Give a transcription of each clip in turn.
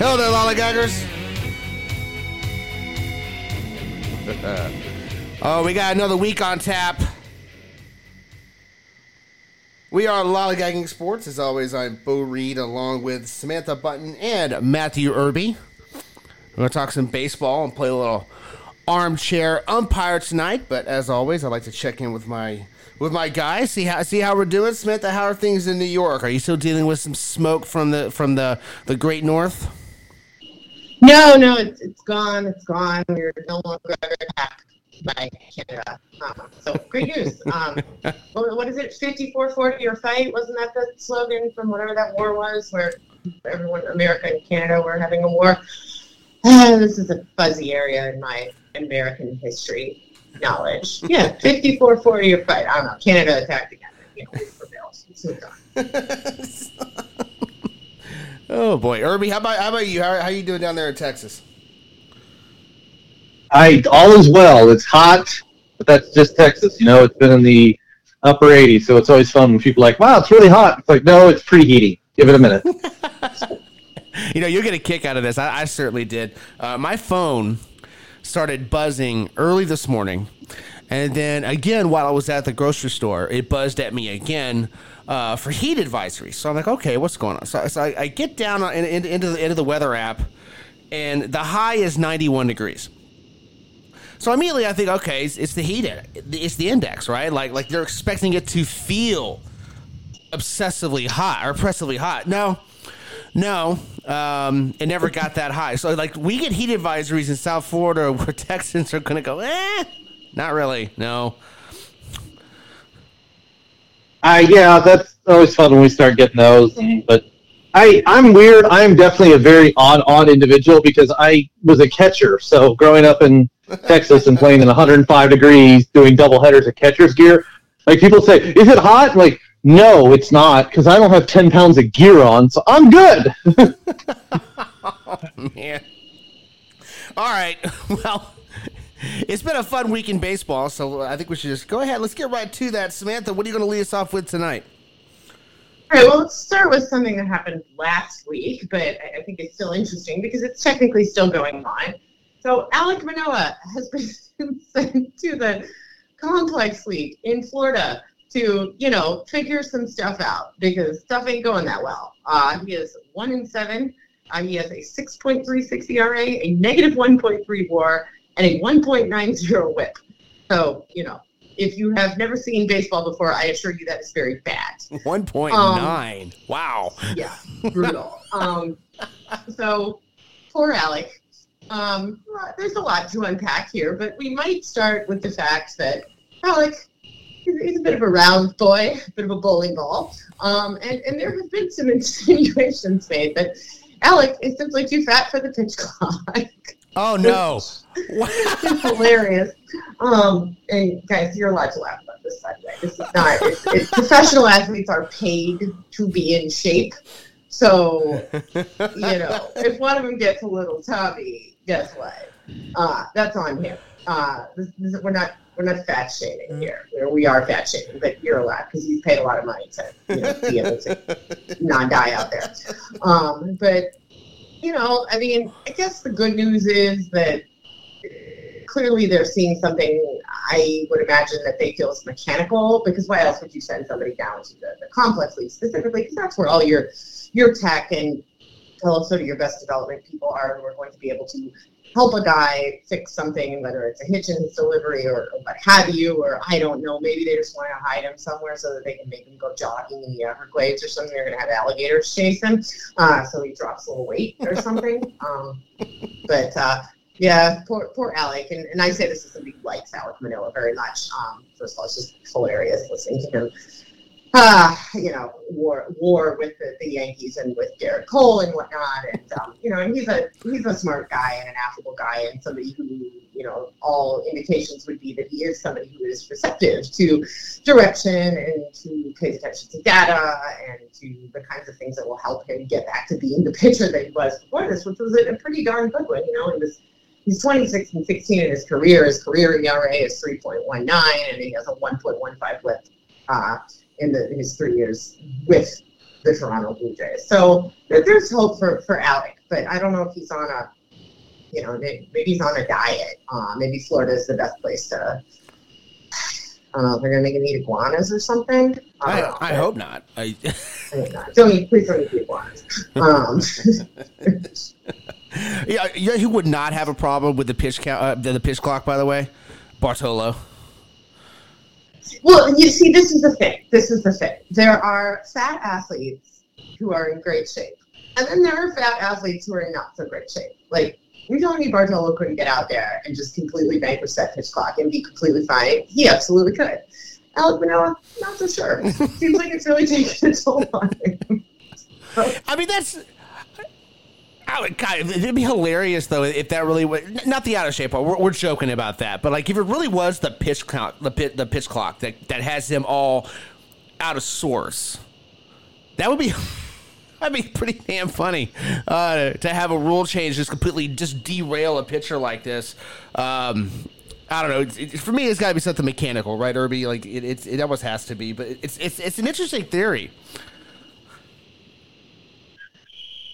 Hello there, lollygaggers. Oh, we got another week on tap. We are Lollygagging Sports. As always, I'm Bo Reed, along with Samantha Bunten and Matthew Irby. We're going to talk some baseball and play a little armchair umpire tonight. But as always, I like to check in with my guys, see how we're doing. Samantha, how are things in New York? Are you still dealing with some smoke from the Great North? No, it's gone. It's gone. We're no longer attacked by Canada. So great news. What is it? 54-40 or fight? Wasn't that the slogan from whatever that war was, where everyone, America and Canada, were having a war? This is a fuzzy area in my American history knowledge. Yeah, 54-40 or fight. I don't know. Canada attacked again. You know, for bills. It's gone. Oh boy, Irby, how about you? How are you doing down there in Texas? All is well. It's hot, but that's just Texas. You know, it's been in the upper 80s, so it's always fun when people are like, "Wow, it's really hot." It's like, no, it's preheating. Give it a minute. You know, you'll get a kick out of this. I certainly did. My phone started buzzing early this morning, and then again while I was at the grocery store, it buzzed at me again. For heat advisory. So I'm like, okay, what's going on? So I get down into the weather app, and the high is 91 degrees. So immediately I think, okay, it's the heat. It's the index, right? Like they're expecting it to feel obsessively hot or oppressively hot. No, it never got that high. So like we get heat advisories in South Florida where Texans are going to go, not really, no. Yeah, that's always fun when we start getting those. But I'm weird. I'm definitely a very odd individual because I was a catcher. So growing up in Texas and playing in 105 degrees, doing double headers of catcher's gear, like people say, "Is it hot?" I'm like, no, it's not, because I don't have 10 pounds of gear on, so I'm good. Oh, man. All right. Well. It's been a fun week in baseball, so I think we should just go ahead. Let's get right to that. Samantha, what are you going to lead us off with tonight? All right, well, let's start with something that happened last week, but I think it's still interesting because it's technically still going on. So Alec Manoa has been sent to the Complex League in Florida to, you know, figure some stuff out because stuff ain't going that well. He is 1-7. He has a 6.36 ERA, a negative 1.3 WAR, and a 1.90 whip. So, you know, if you have never seen baseball before, I assure you that is very bad. 1.9. Wow. Yeah, brutal. So, poor Alec. There's a lot to unpack here, but we might start with the fact that Alec is a bit of a round boy, a bit of a bowling ball. And there have been some insinuations made that Alec is simply too fat for the pitch clock. Oh, no. It's hilarious. And, guys, you're allowed to laugh about this, by the way. This is not. It's professional athletes are paid to be in shape. So, you know, if one of them gets a little tubby, guess what? That's on him. We're not fat shaming here. We are fat shaming, but you're allowed because you've paid a lot of money to, you know, be able to not die out there. But, you know, I mean, I guess the good news is that clearly they're seeing something I would imagine that they feel is mechanical, because why else would you send somebody down to the Complex League specifically? Because that's where all your tech and also your best development people are, and we're going to be able to help a guy fix something, whether it's a hitch in his delivery or what have you, or I don't know, maybe they just want to hide him somewhere so that they can make him go jogging in the Everglades or something. They're going to have alligators chase him, so he drops a little weight or something. Yeah, poor Alec. And I say this as somebody who likes Alec Manoa very much. First of all, it's just hilarious listening to him. You know, war with the Yankees and with Garrett Cole and whatnot, and you know, and he's a smart guy and an affable guy and somebody who, you know, all indications would be that he is somebody who is receptive to direction and to pays attention to data and to the kinds of things that will help him get back to being the pitcher that he was before this, which was a pretty darn good one, you know. And this. He's 26-16 in his career. His career ERA is 3.19, and he has a 1.15 whip. In his 3 years with the Toronto Blue Jays. So there's hope for Alec, but I don't know if he's on a, you know, maybe he's on a diet. Maybe Florida is the best place to. I don't know if they're going to make him eat iguanas or something. I hope not. Please don't eat iguanas. Yeah, who would not have a problem with the pitch clock, by the way? Bartolo. Well, you see, this is the thing. There are fat athletes who are in great shape. And then there are fat athletes who are in not so great shape. Like, you're telling me Bartolo couldn't get out there and just completely vanquish that pitch clock and be completely fine? He absolutely could. Alec Manoa, not so sure. Seems like it's really taking its toll on him. I mean, that's... God, it'd be hilarious, though, if that really was not the out of shape part. We're joking about that, but like if it really was the pitch clock, the pitch clock that has them all out of sorts, that would be, that'd be pretty damn funny to have a rule change just completely just derail a pitcher like this. I don't know. For me, it's got to be something mechanical, right, Irby? Like it almost has to be, but it's an interesting theory.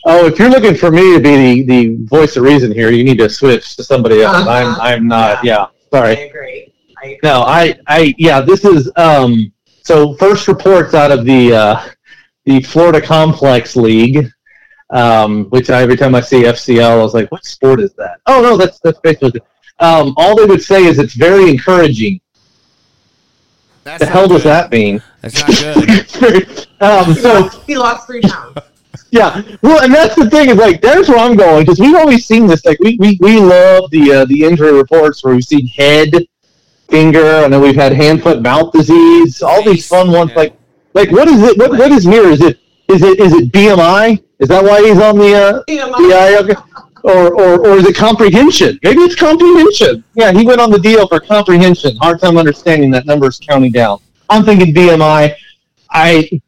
Oh, if you're looking for me to be the voice of reason here, you need to switch to somebody else. Uh-huh. I'm not. Yeah, sorry. I agree. No, I this is so first reports out of the Florida Complex League, which every time I see FCL, I was like, what sport is that? Oh no, that's baseball. All they would say is it's very encouraging. The hell does that mean? That's not good. He lost 3 pounds. Yeah, well, and that's the thing is like there's where I'm going because we've always seen this. Like we love the injury reports where we've seen head, finger, and then we've had hand, foot, mouth disease. All these fun ones. Yeah. Like what is it? What is near? Is it BMI? Is that why he's on the or is it comprehension? Maybe it's comprehension. Yeah, he went on the deal for comprehension. Hard time understanding that number's counting down. I'm thinking BMI. I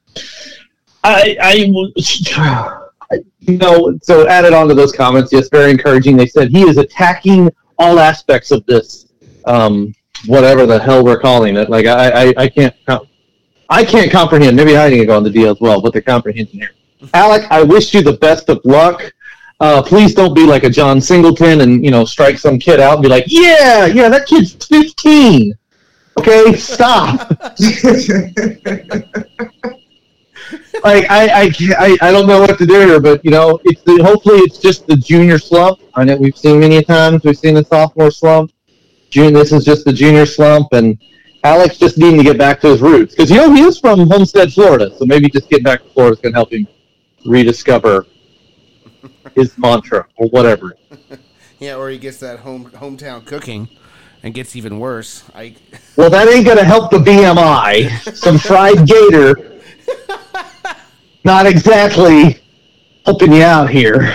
you know, so added on to those comments, yes, very encouraging. They said he is attacking all aspects of this, whatever the hell we're calling it. Like I can't comprehend. Maybe I need to go on the deal as well with the comprehension here. Alec, I wish you the best of luck. Please don't be like a John Singleton and strike some kid out and be like, yeah, that kid's 15. Okay, stop. Like I don't know what to do here, but hopefully it's just the junior slump. I know we've seen many times the sophomore slump. This is just the junior slump, and Alex just needing to get back to his roots because he is from Homestead, Florida, so maybe just getting back to Florida is going to help him rediscover his mantra or whatever. Yeah, or he gets that hometown cooking. And gets even worse. Well, that ain't going to help the BMI. Some fried gator. Not exactly helping you out here.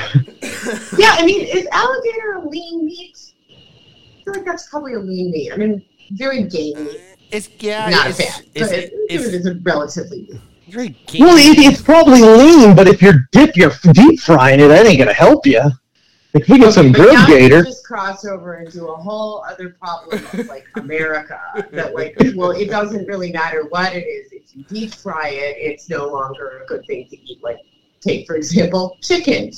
Yeah, I mean, is alligator a lean meat? I feel like that's probably a lean meat. I mean, very gamey. It's relatively lean. Very gamey. Well, it's probably lean, but if you're deep frying it, that ain't going to help you. If we get some grilled gator, just cross over and do a whole other problem of America. That it doesn't really matter what it is. If you deep fry it, it's no longer a good thing to eat. Like, take for example, chicken.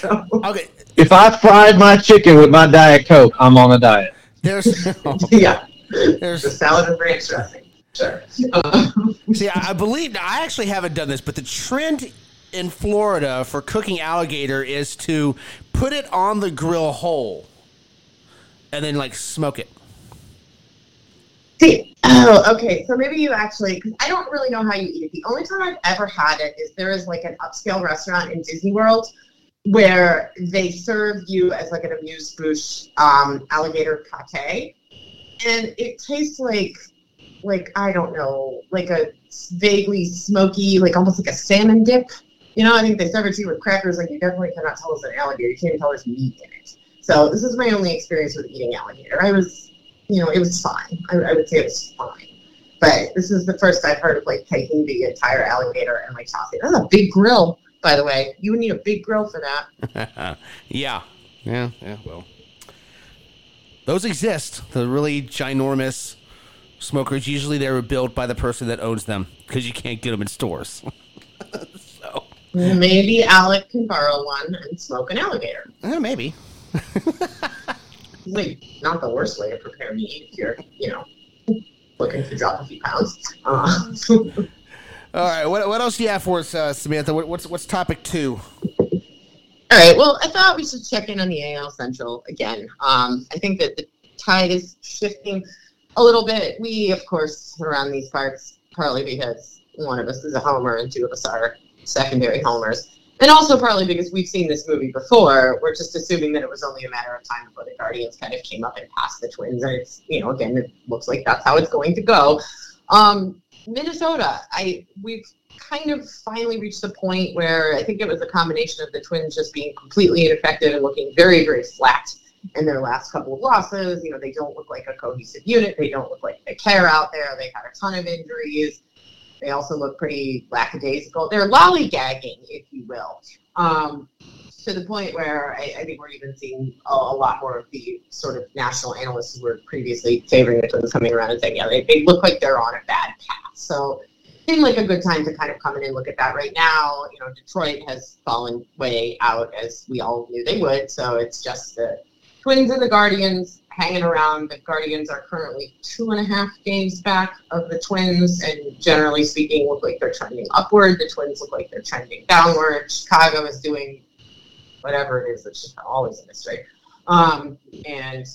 Okay. If I fried my chicken with my Diet Coke, I'm on a diet. There's the salad and ranch dressing. Sure. See, I actually haven't done this, but the trend in Florida for cooking alligator is to put it on the grill whole and then smoke it. See, okay. So maybe you actually, cause I don't really know how you eat it. The only time I've ever had it is there is an upscale restaurant in Disney World where they serve you as an amuse-bouche alligator pate. And it tastes like, I don't know, a vaguely smoky, almost a salmon dip. I think they serve it to you with crackers. You definitely cannot tell it's an alligator. You can't even tell there's meat in it. So this is my only experience with eating alligator. I was, it was fine. I would say it was fine. But this is the first I've heard of, taking the entire alligator and, tossing it. That's a big grill, by the way. You would need a big grill for that. Yeah, well. Those exist. The really ginormous smokers, usually they were built by the person that owns them because you can't get them in stores. So maybe Alec can borrow one and smoke an alligator. Maybe. Like, not the worst way to prepare meat if you're, you know, looking to drop a few pounds. All right, what else do you have for us, Samantha? What's topic two? All right, well, I thought we should check in on the AL Central again. I think that the tide is shifting a little bit. We, of course, around these parts, partly because one of us is a homer and two of us are secondary homers. And also partly because we've seen this movie before. We're just assuming that it was only a matter of time before the Guardians kind of came up and passed the Twins. And it's, you know, again, it looks like that's how it's going to go. Minnesota, we've kind of finally reached the point where I think it was a combination of the Twins just being completely ineffective and looking very, very flat in their last couple of losses. You know, they don't look like a cohesive unit. They don't look like they care out there. They had a ton of injuries. They also look pretty lackadaisical. They're lollygagging, if you will, to the point where I think we're even seeing a lot more of the sort of national analysts who were previously favoring the Twins coming around and saying, yeah, they look like they're on a bad path. So it seemed like a good time to kind of come in and look at that right now. You know, Detroit has fallen way out, as we all knew they would. So it's just the Twins and the Guardians hanging around. The Guardians are currently 2.5 games back of the Twins, and generally speaking, look like they're trending upward. The Twins look like they're trending downward. Chicago is doing whatever it is that's always a mystery. And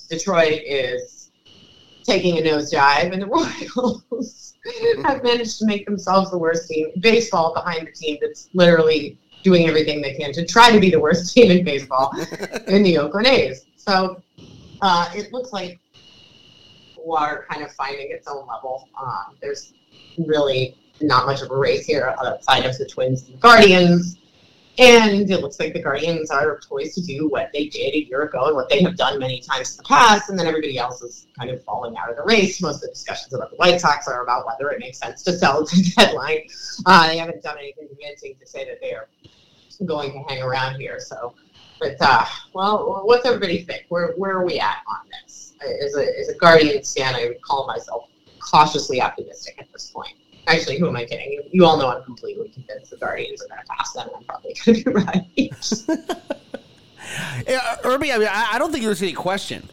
Detroit is taking a nosedive, and the Royals have managed to make themselves the worst team in baseball behind the team that's literally doing everything they can to try to be the worst team in baseball in the Oakland A's. So it looks like water kind of finding its own level. There's really not much of a race here outside of the Twins and the Guardians. And it looks like the Guardians are poised to do what they did a year ago and what they have done many times in the past. And then everybody else is kind of falling out of the race. Most of the discussions about the White Sox are about whether it makes sense to sell at the deadline. They haven't done anything convincing to say that they are going to hang around here. So, but, well, what's everybody think? Where are we at on this? As a Guardians fan, I would call myself cautiously optimistic at this point. Actually, who am I kidding? You all know I'm completely convinced the Guardians are going to pass them, and I'm probably going to be right. Yeah, Irby, I mean, I don't think there's any question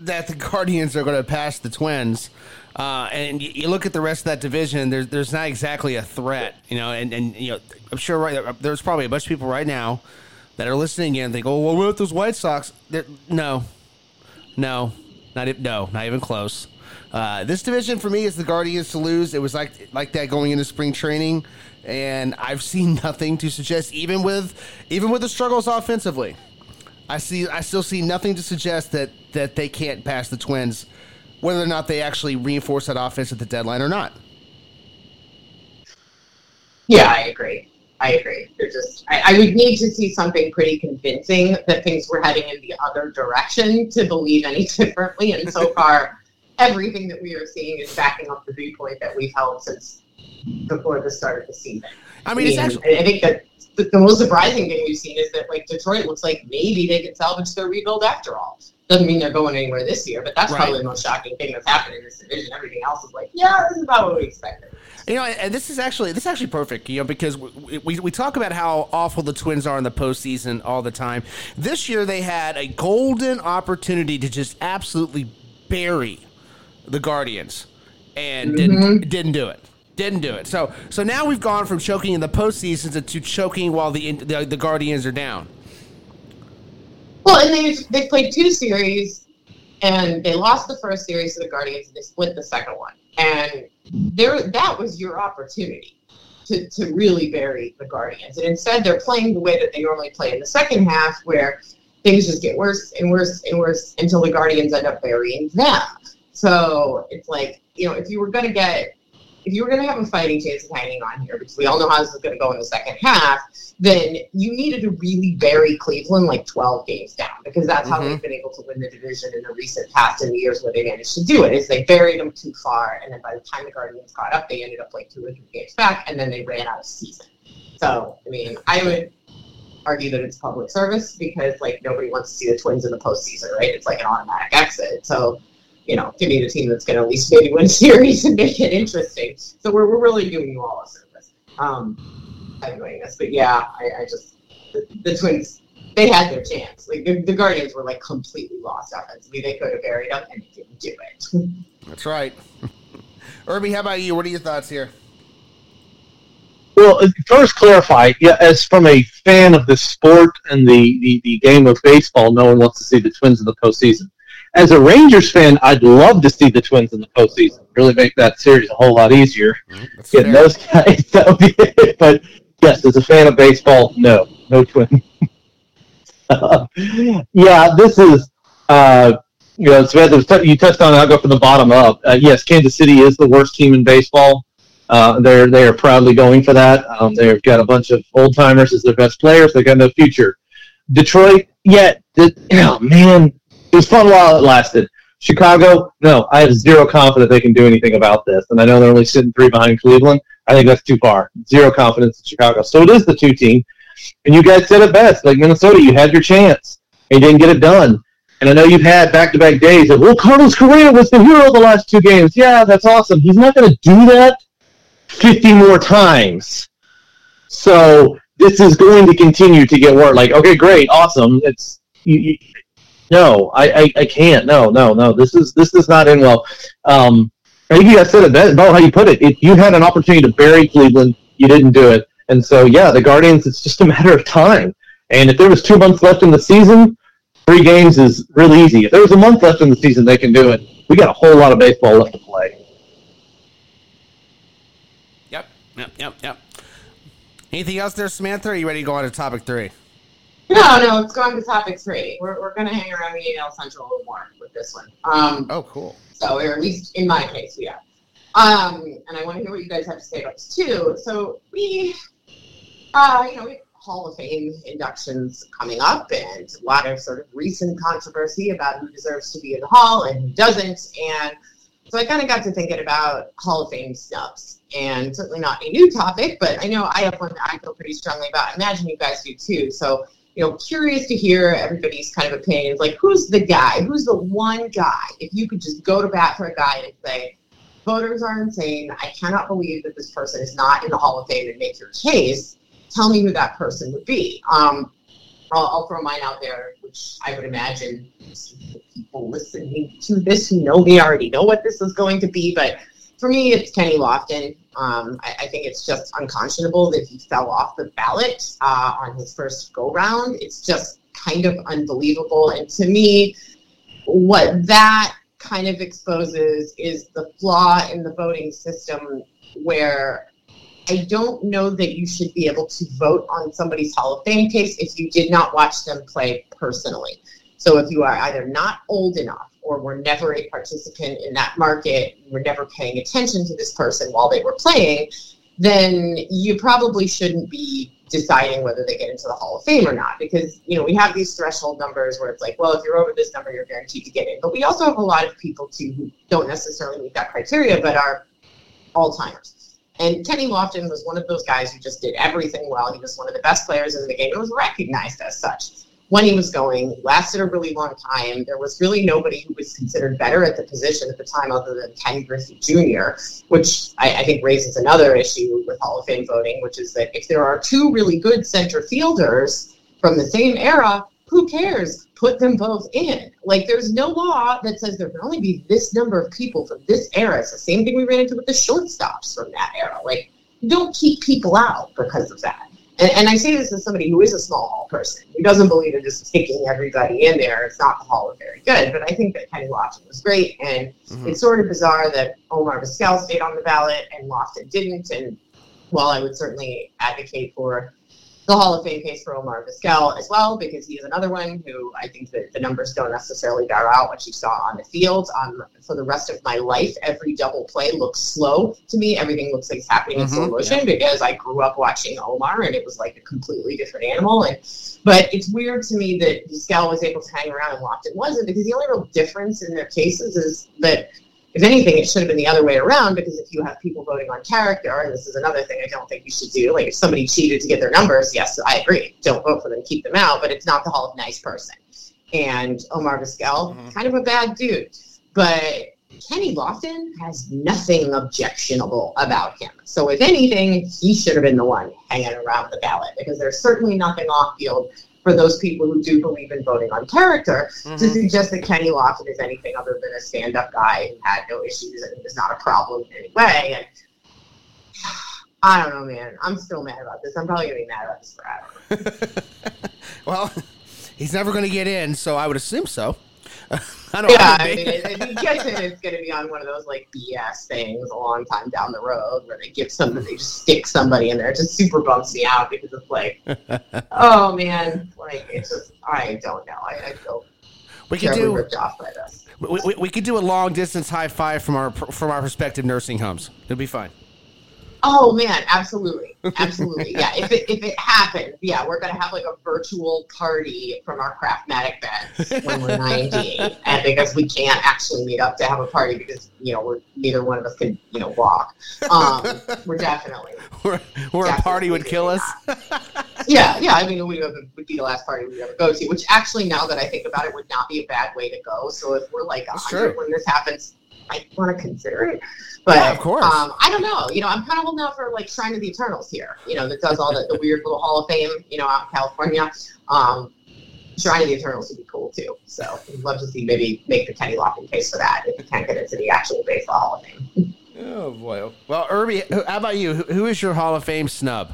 that the Guardians are going to pass the Twins. And you look at the rest of that division, there's not exactly a threat, you know. And you know, I'm sure there's probably a bunch of people right now that are listening in and think, oh, well, what about those White Sox? No, not even close. This division for me is the Guardians to lose. It was like that going into spring training, and I've seen nothing to suggest, even with the struggles offensively. I still see nothing to suggest that they can't pass the Twins, whether or not they actually reinforce that offense at the deadline or not. Yeah, I agree. They're just I would need to see something pretty convincing that things were heading in the other direction to believe any differently, and so far. Everything that we are seeing is backing up the viewpoint that we've held since before the start of the season. I mean, it's actually, I think that the most surprising thing we've seen is that, like, Detroit looks like maybe they can salvage their rebuild after all. Doesn't mean they're going anywhere this year, but that's probably the most shocking thing that's happened in this division. Everything else is like, yeah, this is about what we expected. You know, and this is actually perfect, you know, because we talk about how awful the Twins are in the postseason all the time. This year they had a golden opportunity to just absolutely bury the Guardians, and didn't do it. So now we've gone from choking in the postseason to choking while the Guardians are down. Well, and they played two series, and they lost the first series to the Guardians, and they split the second one. And that was your opportunity to really bury the Guardians. And instead, they're playing the way that they normally play in the second half, where things just get worse and worse and worse until the Guardians end up burying them. So it's like, you know, if you were going to have a fighting chance of hanging on here, because we all know how this is going to go in the second half, then you needed to really bury Cleveland like 12 games down, because that's how they've been able to win the division in the recent past and the years where they managed to do it, is they buried them too far. And then by the time the Guardians caught up, they ended up like 2 or 3 games back, and then they ran out of season. So, I mean, I would argue that it's public service, because, like, nobody wants to see the Twins in the postseason, right? It's like an automatic exit. So you know, to be the team that's going to at least maybe win a series and make it interesting. So we're really doing you all a service by doing this. But yeah, I just the Twins, they had their chance. Like the Guardians were like completely lost offensively. They could have buried them and they didn't do it. That's right. Irby, how about you? What are your thoughts here? Well, first clarify, yeah, as from a fan of the sport and the game of baseball, no one wants to see the Twins in the postseason. As a Rangers fan, I'd love to see the Twins in the postseason. Really make that series a whole lot easier. Getting those guys, that would be it. But yes, as a fan of baseball, no Twins. Yeah, this is, you know, Samantha, you touched on it. I'll go from the bottom up. Yes, Kansas City is the worst team in baseball. They are proudly going for that. They've got a bunch of old-timers as their best players. They've got no future. Detroit, it was fun while it lasted. Chicago, no, I have zero confidence they can do anything about this. And I know they're only sitting 3 behind Cleveland. I think that's too far. Zero confidence in Chicago. So it is the 2-team. And you guys said it best. Like Minnesota, you had your chance. And you didn't get it done. And I know you've had back-to-back days of, Carlos Correa was the hero of the last 2 games. Yeah, that's awesome. He's not going to do that 50 more times. So this is going to continue to get worse. Like, okay, great, awesome. It's I can't. No. This does not end well. I think you guys said it best about how you put it. If you had an opportunity to bury Cleveland, you didn't do it. And so, yeah, the Guardians, it's just a matter of time. And if there was 2 months left in the season, 3 games is really easy. If there was a month left in the season, they can do it. We got a whole lot of baseball left to play. Yep. Anything else there, Samantha? Or are you ready to go on to topic 3? No, let's go on to topic 3. We're going to hang around the AL Central a little more with this one. Cool. So, or at least in my case, we are. And I want to hear what you guys have to say about this, too. So, we have Hall of Fame inductions coming up and a lot of sort of recent controversy about who deserves to be in the Hall and who doesn't. And so I kind of got to thinking about Hall of Fame snubs, and certainly not a new topic, but I know I have one that I feel pretty strongly about. I imagine you guys do too. So, curious to hear everybody's kind of opinions. Like, who's the guy? Who's the one guy? If you could just go to bat for a guy and say, voters are insane. I cannot believe that this person is not in the Hall of Fame and make your case. Tell me who that person would be. I'll throw mine out there, which I would imagine people listening to this who know me already know what this is going to be. But for me, it's Kenny Lofton. I think it's just unconscionable that he fell off the ballot on his first go-round. It's just kind of unbelievable. And to me, what that kind of exposes is the flaw in the voting system where I don't know that you should be able to vote on somebody's Hall of Fame case if you did not watch them play personally. So if you are either not old enough or were never a participant in that market, you were never paying attention to this person while they were playing, then you probably shouldn't be deciding whether they get into the Hall of Fame or not. Because, we have these threshold numbers where it's like, well, if you're over this number, you're guaranteed to get in. But we also have a lot of people, too, who don't necessarily meet that criteria but are all-timers. And Kenny Lofton was one of those guys who just did everything well. He was one of the best players in the game. He was recognized as such when he was going. He lasted a really long time. There was really nobody who was considered better at the position at the time other than Ken Griffey Jr., which I think raises another issue with Hall of Fame voting, which is that if there are 2 really good center fielders from the same era, who cares? Put them both in. Like, there's no law that says there can only be this number of people from this era. It's the same thing we ran into with the shortstops from that era. Like, you don't keep people out because of that. And I say this as somebody who is a small Hall person, who doesn't believe in just taking everybody in there. It's not the Hall of Very Good, but I think that Kenny Lofton was great, and It's sort of bizarre that Omar Vizquel stayed on the ballot and Lofton didn't, and while I would certainly advocate for the Hall of Fame case for Omar Vizquel as well, because he is another one who I think that the numbers don't necessarily bear out what you saw on the field. For the rest of my life, every double play looks slow to me. Everything looks like it's happening in slow motion because I grew up watching Omar and it was like a completely different animal. But it's weird to me that Vizquel was able to hang around and Lofton wasn't, because the only real difference in their cases is that, if anything, it should have been the other way around, because if you have people voting on character, and this is another thing I don't think you should do, like if somebody cheated to get their numbers, yes, I agree, don't vote for them, keep them out, but it's not the Hall of Nice Person. And Omar Vizquel, kind of a bad dude. But Kenny Lofton has nothing objectionable about him. So if anything, he should have been the one hanging around the ballot, because there's certainly nothing off-field for those people who do believe in voting on character to suggest that Kenny Lofton is anything other than a stand-up guy who had no issues and was not a problem in any way. And I don't know, man. I'm still mad about this. I'm probably going to be mad about this forever. Well, he's never going to get in, so I would assume so. I mean, if he gets in, it's going to be on one of those, like, BS things a long time down the road where they give somebody, they just stick somebody in there. It just super bumps me out because it's like, oh, man, like, it's just, I don't know. I feel terribly ripped off by this. We could do a long-distance high-five from our respective nursing homes. It'll be fine. Oh, man, absolutely. Yeah, if it happens, yeah, we're going to have like a virtual party from our Craftmatic beds when we're 90, and because we can't actually meet up to have a party because, you know, neither one of us can, you know, walk. We're definitely a party would kill us. Yeah, I mean, we would be the last party we'd ever go to, which actually, now that I think about it, would not be a bad way to go. So if we're like 100 when this happens, I want to consider it, but yeah, of course. I don't know. You know, I'm kind of holding out for like Shrine of the Eternals here. You know, that does all the weird little Hall of Fame. You know, out in California, Shrine of the Eternals would be cool too. So I'd love to see maybe make the Kenny Lofton case for that if you can't get into the actual baseball Hall of Fame. Oh boy. Well, Irby, how about you? Who is your Hall of Fame snub?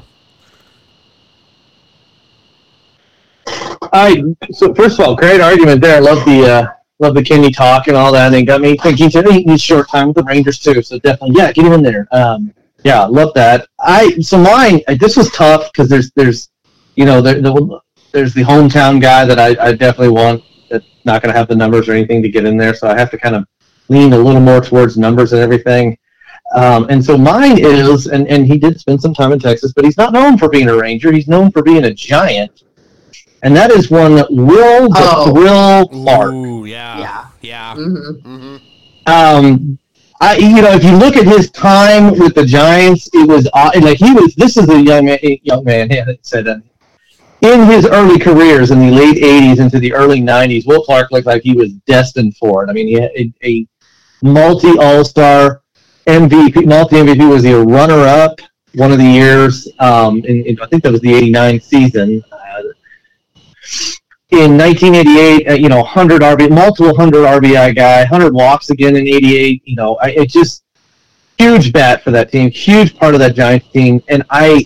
So first of all, great argument there. I love the. Love the Kenny talk and all that, and got me thinking. He needs short time with the Rangers too, so definitely, yeah, get him in there. Yeah, love that. This was tough because there's, you know, there's the hometown guy that I definitely want that's not going to have the numbers or anything to get in there, so I have to kind of lean a little more towards numbers and everything. And so mine is, and he did spend some time in Texas, but he's not known for being a Ranger. He's known for being a Giant. And that is one Will the Thrill Clark. Ooh, yeah. Mm-hmm. Mm-hmm. You know, if you look at his time with the Giants, it was like he was. This is a young man. Yeah, that said that. In his early careers, in the late '80s into the early '90s, Will Clark looked like he was destined for it. I mean, he had a multi All Star MVP. Multi MVP was a runner up one of the years. In I think that was the '89 season. In 1988, you know, 100 RBI, multiple 100 RBI guy, 100 walks again in '88. You know, it's just huge bat for that team, huge part of that Giants team. And I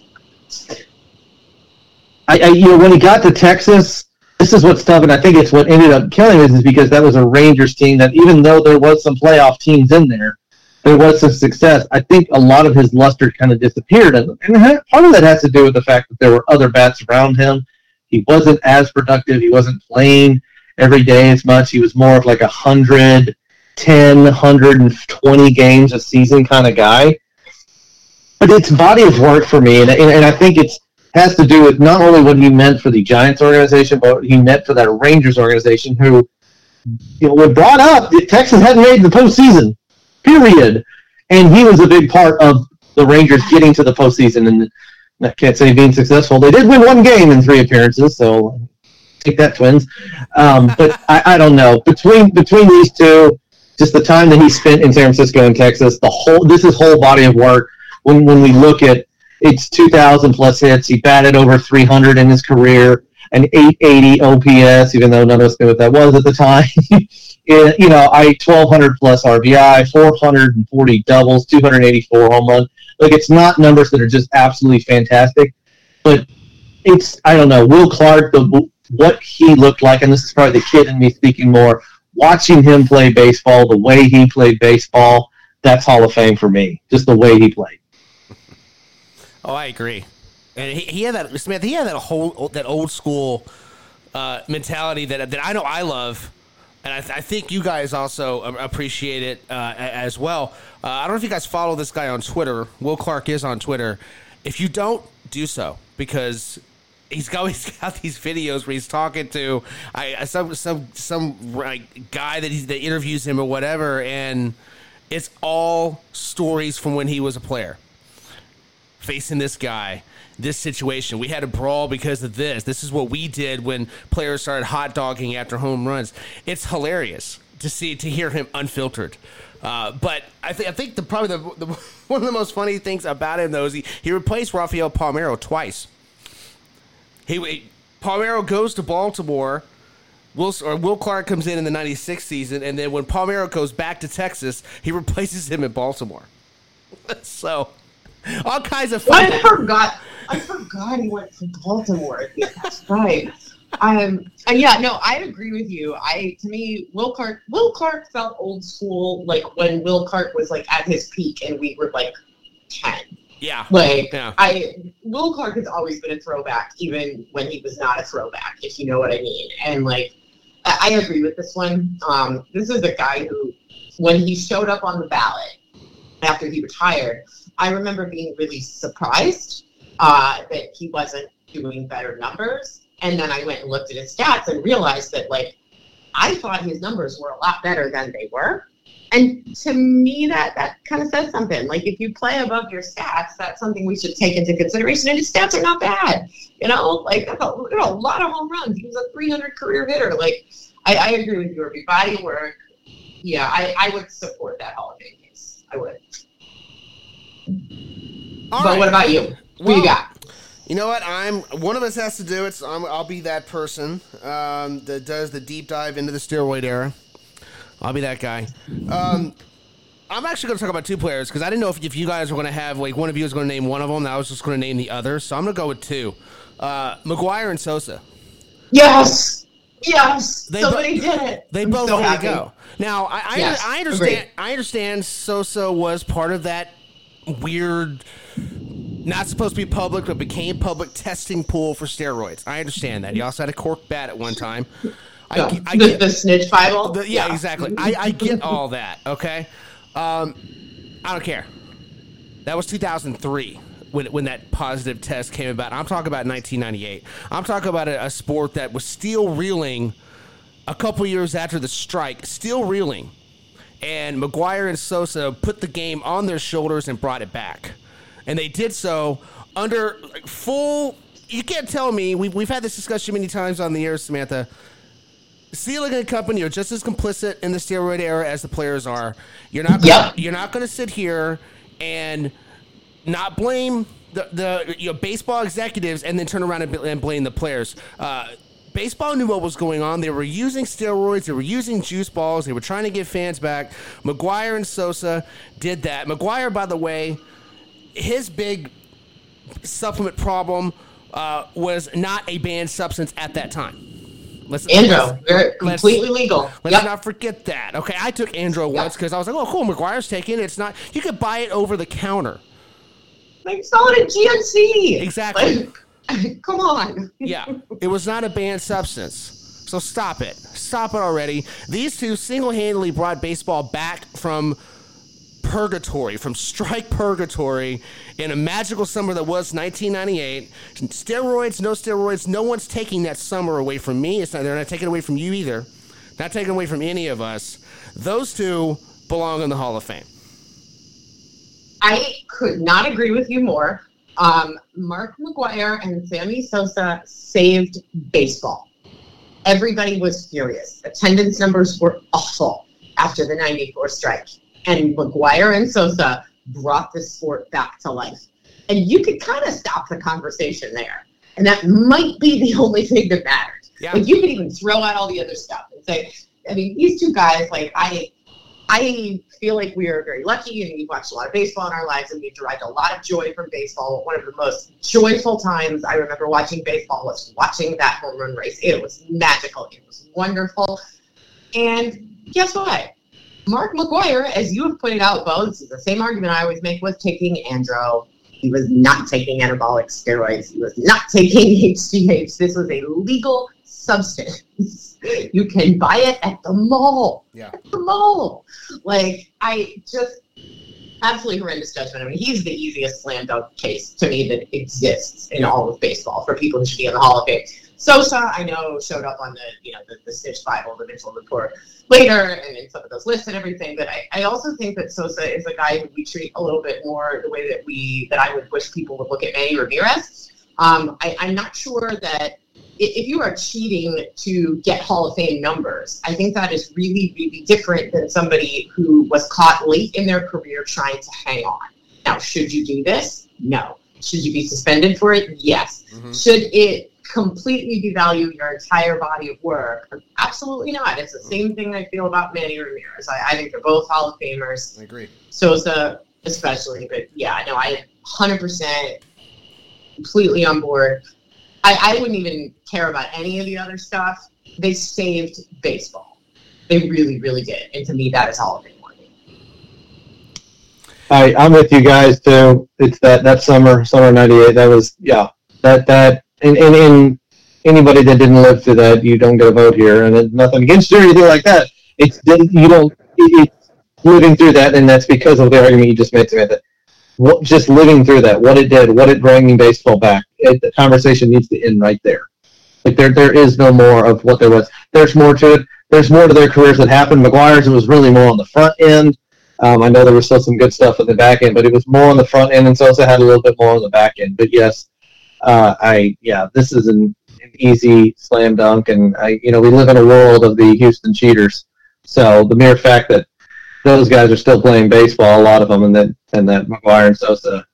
you know, when he got to Texas, this is what's tough, and I think it's what ended up killing us, is because that was a Rangers team that, even though there was some playoff teams in there, there was some success. I think a lot of his luster kind of disappeared, and part of that has to do with the fact that there were other bats around him. He wasn't as productive. He wasn't playing every day as much. He was more of like 110, 120 games a season kind of guy. But it's body of work for me, and I think it has to do with not only what he meant for the Giants organization, but what he meant for that Rangers organization, who, you know, when brought up, Texas hadn't made the postseason, period. And he was a big part of the Rangers getting to the postseason, and I can't say being successful. They did win one game in 3 appearances, so take that, Twins. But I don't know. Between these two, just the time that he spent in San Francisco and Texas, this whole body of work. When we look at, it's 2,000 plus hits. He batted over 300 in his career, an 880 OPS, even though none of us knew what that was at the time. You know, 1,200 plus RBI, 440 doubles, 284 home runs. Like, it's not numbers that are just absolutely fantastic, but it's, I don't know, Will Clark, what he looked like, and this is probably the kid in me speaking more, watching him play baseball, the way he played baseball, that's Hall of Fame for me, just the way he played. Oh, I agree. And he had that, Samantha, he had that old school mentality that I know I love. And I think you guys also appreciate it as well. I don't know if you guys follow this guy on Twitter. Will Clark is on Twitter. If you don't, do so, because he's always got these videos where he's talking to some like, guy that interviews him or whatever, and it's all stories from when he was a player. Facing this guy, this situation. We had a brawl because of this. This is what we did when players started hot-dogging after home runs. It's hilarious. to hear him unfiltered. But I think probably the one of the most funny things about him though is he replaced Rafael Palmeiro twice. Palmeiro goes to Baltimore. Will Clark comes in the 96 season, and then when Palmeiro goes back to Texas, he replaces him in Baltimore. So, all kinds of fun. I forgot he went to Baltimore. That's right. I'd agree with you. To me, Will Clark felt old school, like when Will Clark was like at his peak, and we were like 10. Yeah. Will Clark has always been a throwback, even when he was not a throwback, if you know what I mean. And I agree with this one. This is a guy who, when he showed up on the ballot after he retired, I remember being really surprised that he wasn't doing better numbers. And then I went and looked at his stats and realized that, I thought his numbers were a lot better than they were. And to me, that kind of says something. If you play above your stats, that's something we should take into consideration. And his stats are not bad. There are a lot of home runs. He was a 300 career hitter. I agree with you, Irby. Body work. Yeah, I would support that Hall of Fame case. I would. All right. What about you? What you got? You know what? One of us has to do it, so I'll be that person that does the deep dive into the steroid era. I'll be that guy. I'm actually going to talk about two players because I didn't know if you guys were going to have, one of you was going to name one of them, and I was just going to name the other. So I'm going to go with two. McGwire and Sosa. Yes. Yes. Somebody did it. They both had to go. Now, I understand. Agreed. I understand Sosa was part of that weird, not supposed to be public, but became public testing pool for steroids. I understand that. He also had a cork bat at one time. I get the snitch Bible. Exactly. I get all that. Okay, I don't care. That was 2003 when that positive test came about. I'm talking about 1998. I'm talking about a sport that was still reeling a couple years after the strike, still reeling, and McGwire and Sosa put the game on their shoulders and brought it back, and they did so under full. You can't tell me we've had this discussion many times on the air, Samantha. Stealing a company are just as complicit in the steroid era as the players are. You're not going to sit here and not blame the baseball executives and then turn around and blame the players. Baseball knew what was going on. They were using steroids. They were using juice balls. They were trying to get fans back. McGwire and Sosa did that. McGwire, by the way, his big supplement problem was not a banned substance at that time. Andro, completely legal. Let's not forget that. Okay, I took Andro once because I was like, oh, cool, McGwire's taking it. It's not, you could buy it over the counter. They sold it at GNC. Exactly. Come on. Yeah, it was not a banned substance. So stop it. Stop it already. These two single-handedly brought baseball back from purgatory, from strike purgatory, in a magical summer that was 1998. Steroids, no one's taking that summer away from me. They're not taking it away from you either. Not taking it away from any of us. Those two belong in the Hall of Fame. I could not agree with you more. Mark McGwire and Sammy Sosa saved baseball. Everybody was furious. Attendance numbers were awful after the 94 strike. And McGwire and Sosa brought this sport back to life. And you could kind of stop the conversation there. And that might be the only thing that matters. Yeah. You could even throw out all the other stuff and say, these two guys, I feel like we are very lucky and we've watched a lot of baseball in our lives and we derived a lot of joy from baseball. One of the most joyful times I remember watching baseball was watching that home run race. It was magical. It was wonderful. And guess what? Mark McGwire, as you have pointed out, Bo, this is the same argument I always make, was taking Andro. He was not taking anabolic steroids. He was not taking HGH. This was a legal substance. You can buy it at the mall. Yeah. At the mall. Absolutely horrendous judgment. He's the easiest slam dunk case to me that exists in all of baseball for people who should be in the Hall of Fame. Sosa, I know, showed up on the Stitch Bible, the Mitchell Report later, and in some of those lists and everything. But I also think that Sosa is a guy who we treat a little bit more the way that I would wish people would look at Manny Ramirez. I'm not sure that if you are cheating to get Hall of Fame numbers, I think that is really, really different than somebody who was caught late in their career trying to hang on. Now, should you do this? No. Should you be suspended for it? Yes. Mm-hmm. Should it completely devalue your entire body of work? Absolutely not. It's the same thing I feel about Manny Ramirez. I think they're both Hall of Famers. I agree. Sosa especially. But, yeah, no, I 100% completely on board. I wouldn't even care about any of the other stuff. They saved baseball. They really, really did. And to me, that is Hall of Fame worthy. I'm with you guys, too. It's that summer 98. That was, yeah, that. And anybody that didn't live to that, you don't get a vote here, and it's nothing against you or anything like that. It's living through that, and that's because of the argument you just made, Samantha. Just living through that, what it did, what it bringing baseball back. The conversation needs to end right there. Like there is no more of what there was. There's more to it. There's more to their careers that happened. McGuire's, it was really more on the front end. I know there was still some good stuff at the back end, but it was more on the front end, and Sosa had a little bit more on the back end. But yes. This is an easy slam dunk, and we live in a world of the Houston cheaters. So the mere fact that those guys are still playing baseball, a lot of them, and that McGwire and Sosa,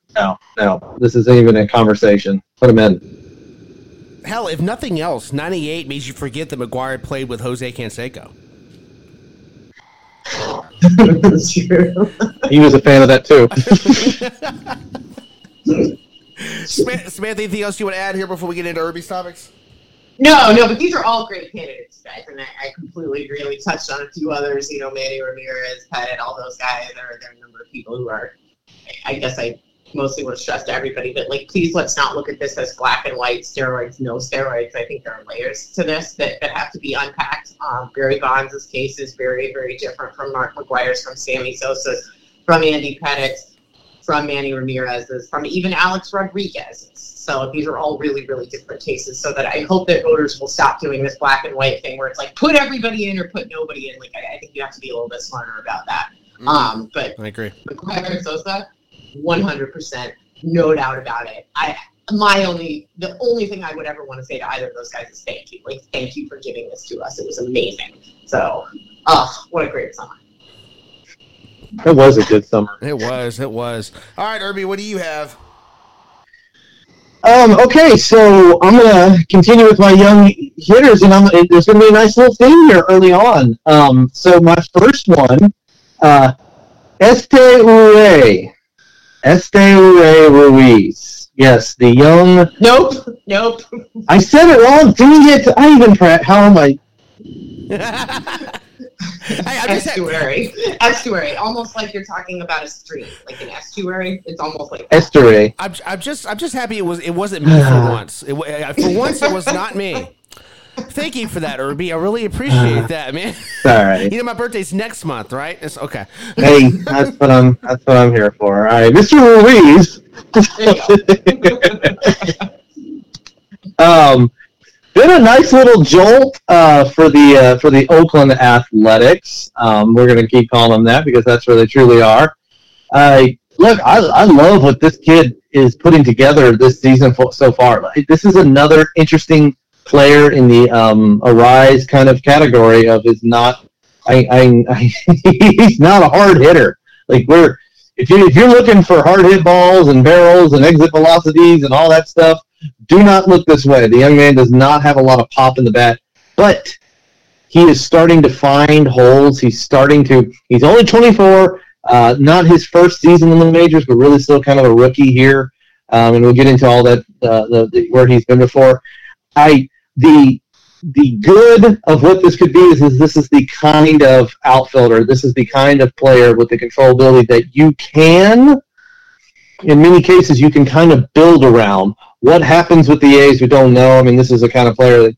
no, this isn't even a conversation. Put them in. Hell, if nothing else, 98 makes you forget that McGwire played with Jose Canseco. That's true. He was a fan of that too. Samantha, anything else you want to add here before we get into Irby's topics? No, but these are all great candidates, guys, and I completely agree. We touched on a few others, Manny Ramirez, Pettit, all those guys. There are a number of people who are, I guess I mostly want to stress to everybody, but, please let's not look at this as black and white, steroids, no steroids. I think there are layers to this that have to be unpacked. Barry Bonds' case is very, very different from Mark McGwire's, from Sammy Sosa's, from Andy Pettit's, from Manny Ramirez's, from even Alex Rodriguez's. So these are all really, really different cases, so that I hope that voters will stop doing this black and white thing where it's put everybody in or put nobody in. I think you have to be a little bit smarter about that. But I agree. McGwire and Sosa, 100%, no doubt about it. The only thing I would ever want to say to either of those guys is thank you. Thank you for giving this to us. It was amazing. So, what a great summer. It was a good summer. It was. All right, Irby, what do you have? Okay, so I'm going to continue with my young hitters, and there's going to be a nice little theme here early on. So my first one, Esteury Ruiz. Yes, the young... Nope. I said it wrong. Dang it. I even... How am I... Estuary. Estuary. Almost like you're talking about a stream. Like an estuary. It's almost like that. Estuary. I'm just happy it wasn't me for once. It was not me. Thank you for that, Irby. I really appreciate that, man. Sorry. My birthday's next month, right? It's okay. Hey, that's what I'm here for. All right, Mr. Ruiz. Been a nice little jolt for the Oakland Athletics. We're going to keep calling them that because that's where they truly are. I love what this kid is putting together this season so far. This is another interesting player in the arise kind of category of is not. He's not a hard hitter. If you're looking for hard hit balls and barrels and exit velocities and all that stuff, do not look this way. The young man does not have a lot of pop in the bat, but he is starting to find holes. He's only 24, not his first season in the majors, but really still kind of a rookie here. And we'll get into all that, where he's been before. The good of what this could be is this is the kind of outfielder. This is the kind of player with the controllability that you can, in many cases, you can kind of build around. What happens with the A's, we don't know. I mean, this is the kind of player that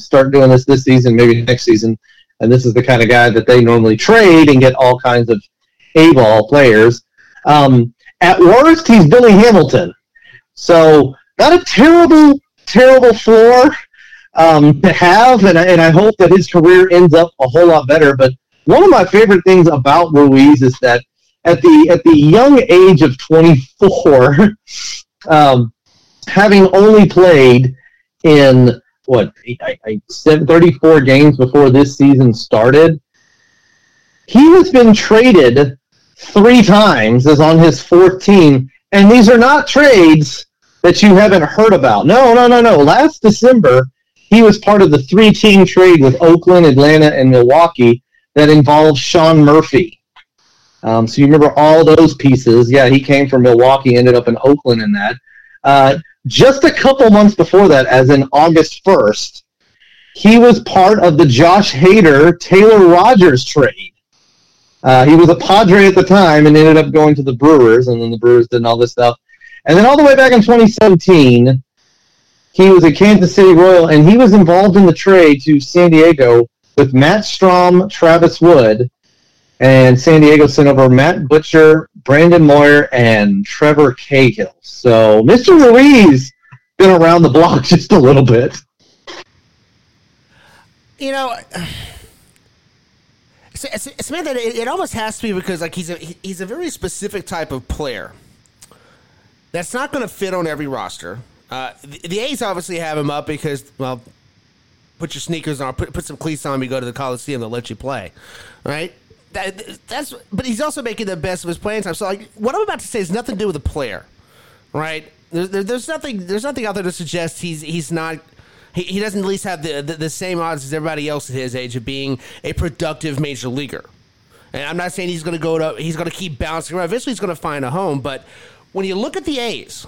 start doing this season, maybe next season, and this is the kind of guy that they normally trade and get all kinds of A-ball players. At worst, he's Billy Hamilton. So not a terrible, terrible floor to have, and I hope that his career ends up a whole lot better. But one of my favorite things about Ruiz is that at the young age of 24, having only played in, 34 games before this season started. He has been traded 3 times, is on his 4th team, and these are not trades that you haven't heard about. No. Last December, he was part of the 3-team trade with Oakland, Atlanta, and Milwaukee that involved Sean Murphy. So you remember all those pieces. Yeah, he came from Milwaukee, ended up in Oakland in that. Just a couple months before that, as in August 1st, he was part of the Josh Hader, Taylor Rogers trade. He was a Padre at the time and ended up going to the Brewers, and then the Brewers did all this stuff. And then all the way back in 2017, he was a Kansas City Royal, and he was involved in the trade to San Diego with Matt Strom, Travis Wood, and San Diego sent over Matt Butcher, Brandon Moyer, and Trevor Cahill. So Mr. Ruiz been around the block just a little bit. You know, Samantha, it almost has to be because like he's a very specific type of player that's not going to fit on every roster. The A's obviously have him up because, well, put your sneakers on, put some cleats on, you go to the Coliseum, they'll let you play, right? That's but he's also making the best of his playing time. So like, what I'm about to say has nothing to do with the player, right? There's nothing out there to suggest he's not. He doesn't at least have the same odds as everybody else at his age of being a productive major leaguer. And I'm not saying he's going to keep bouncing around. Eventually he's going to find a home. But when you look at the A's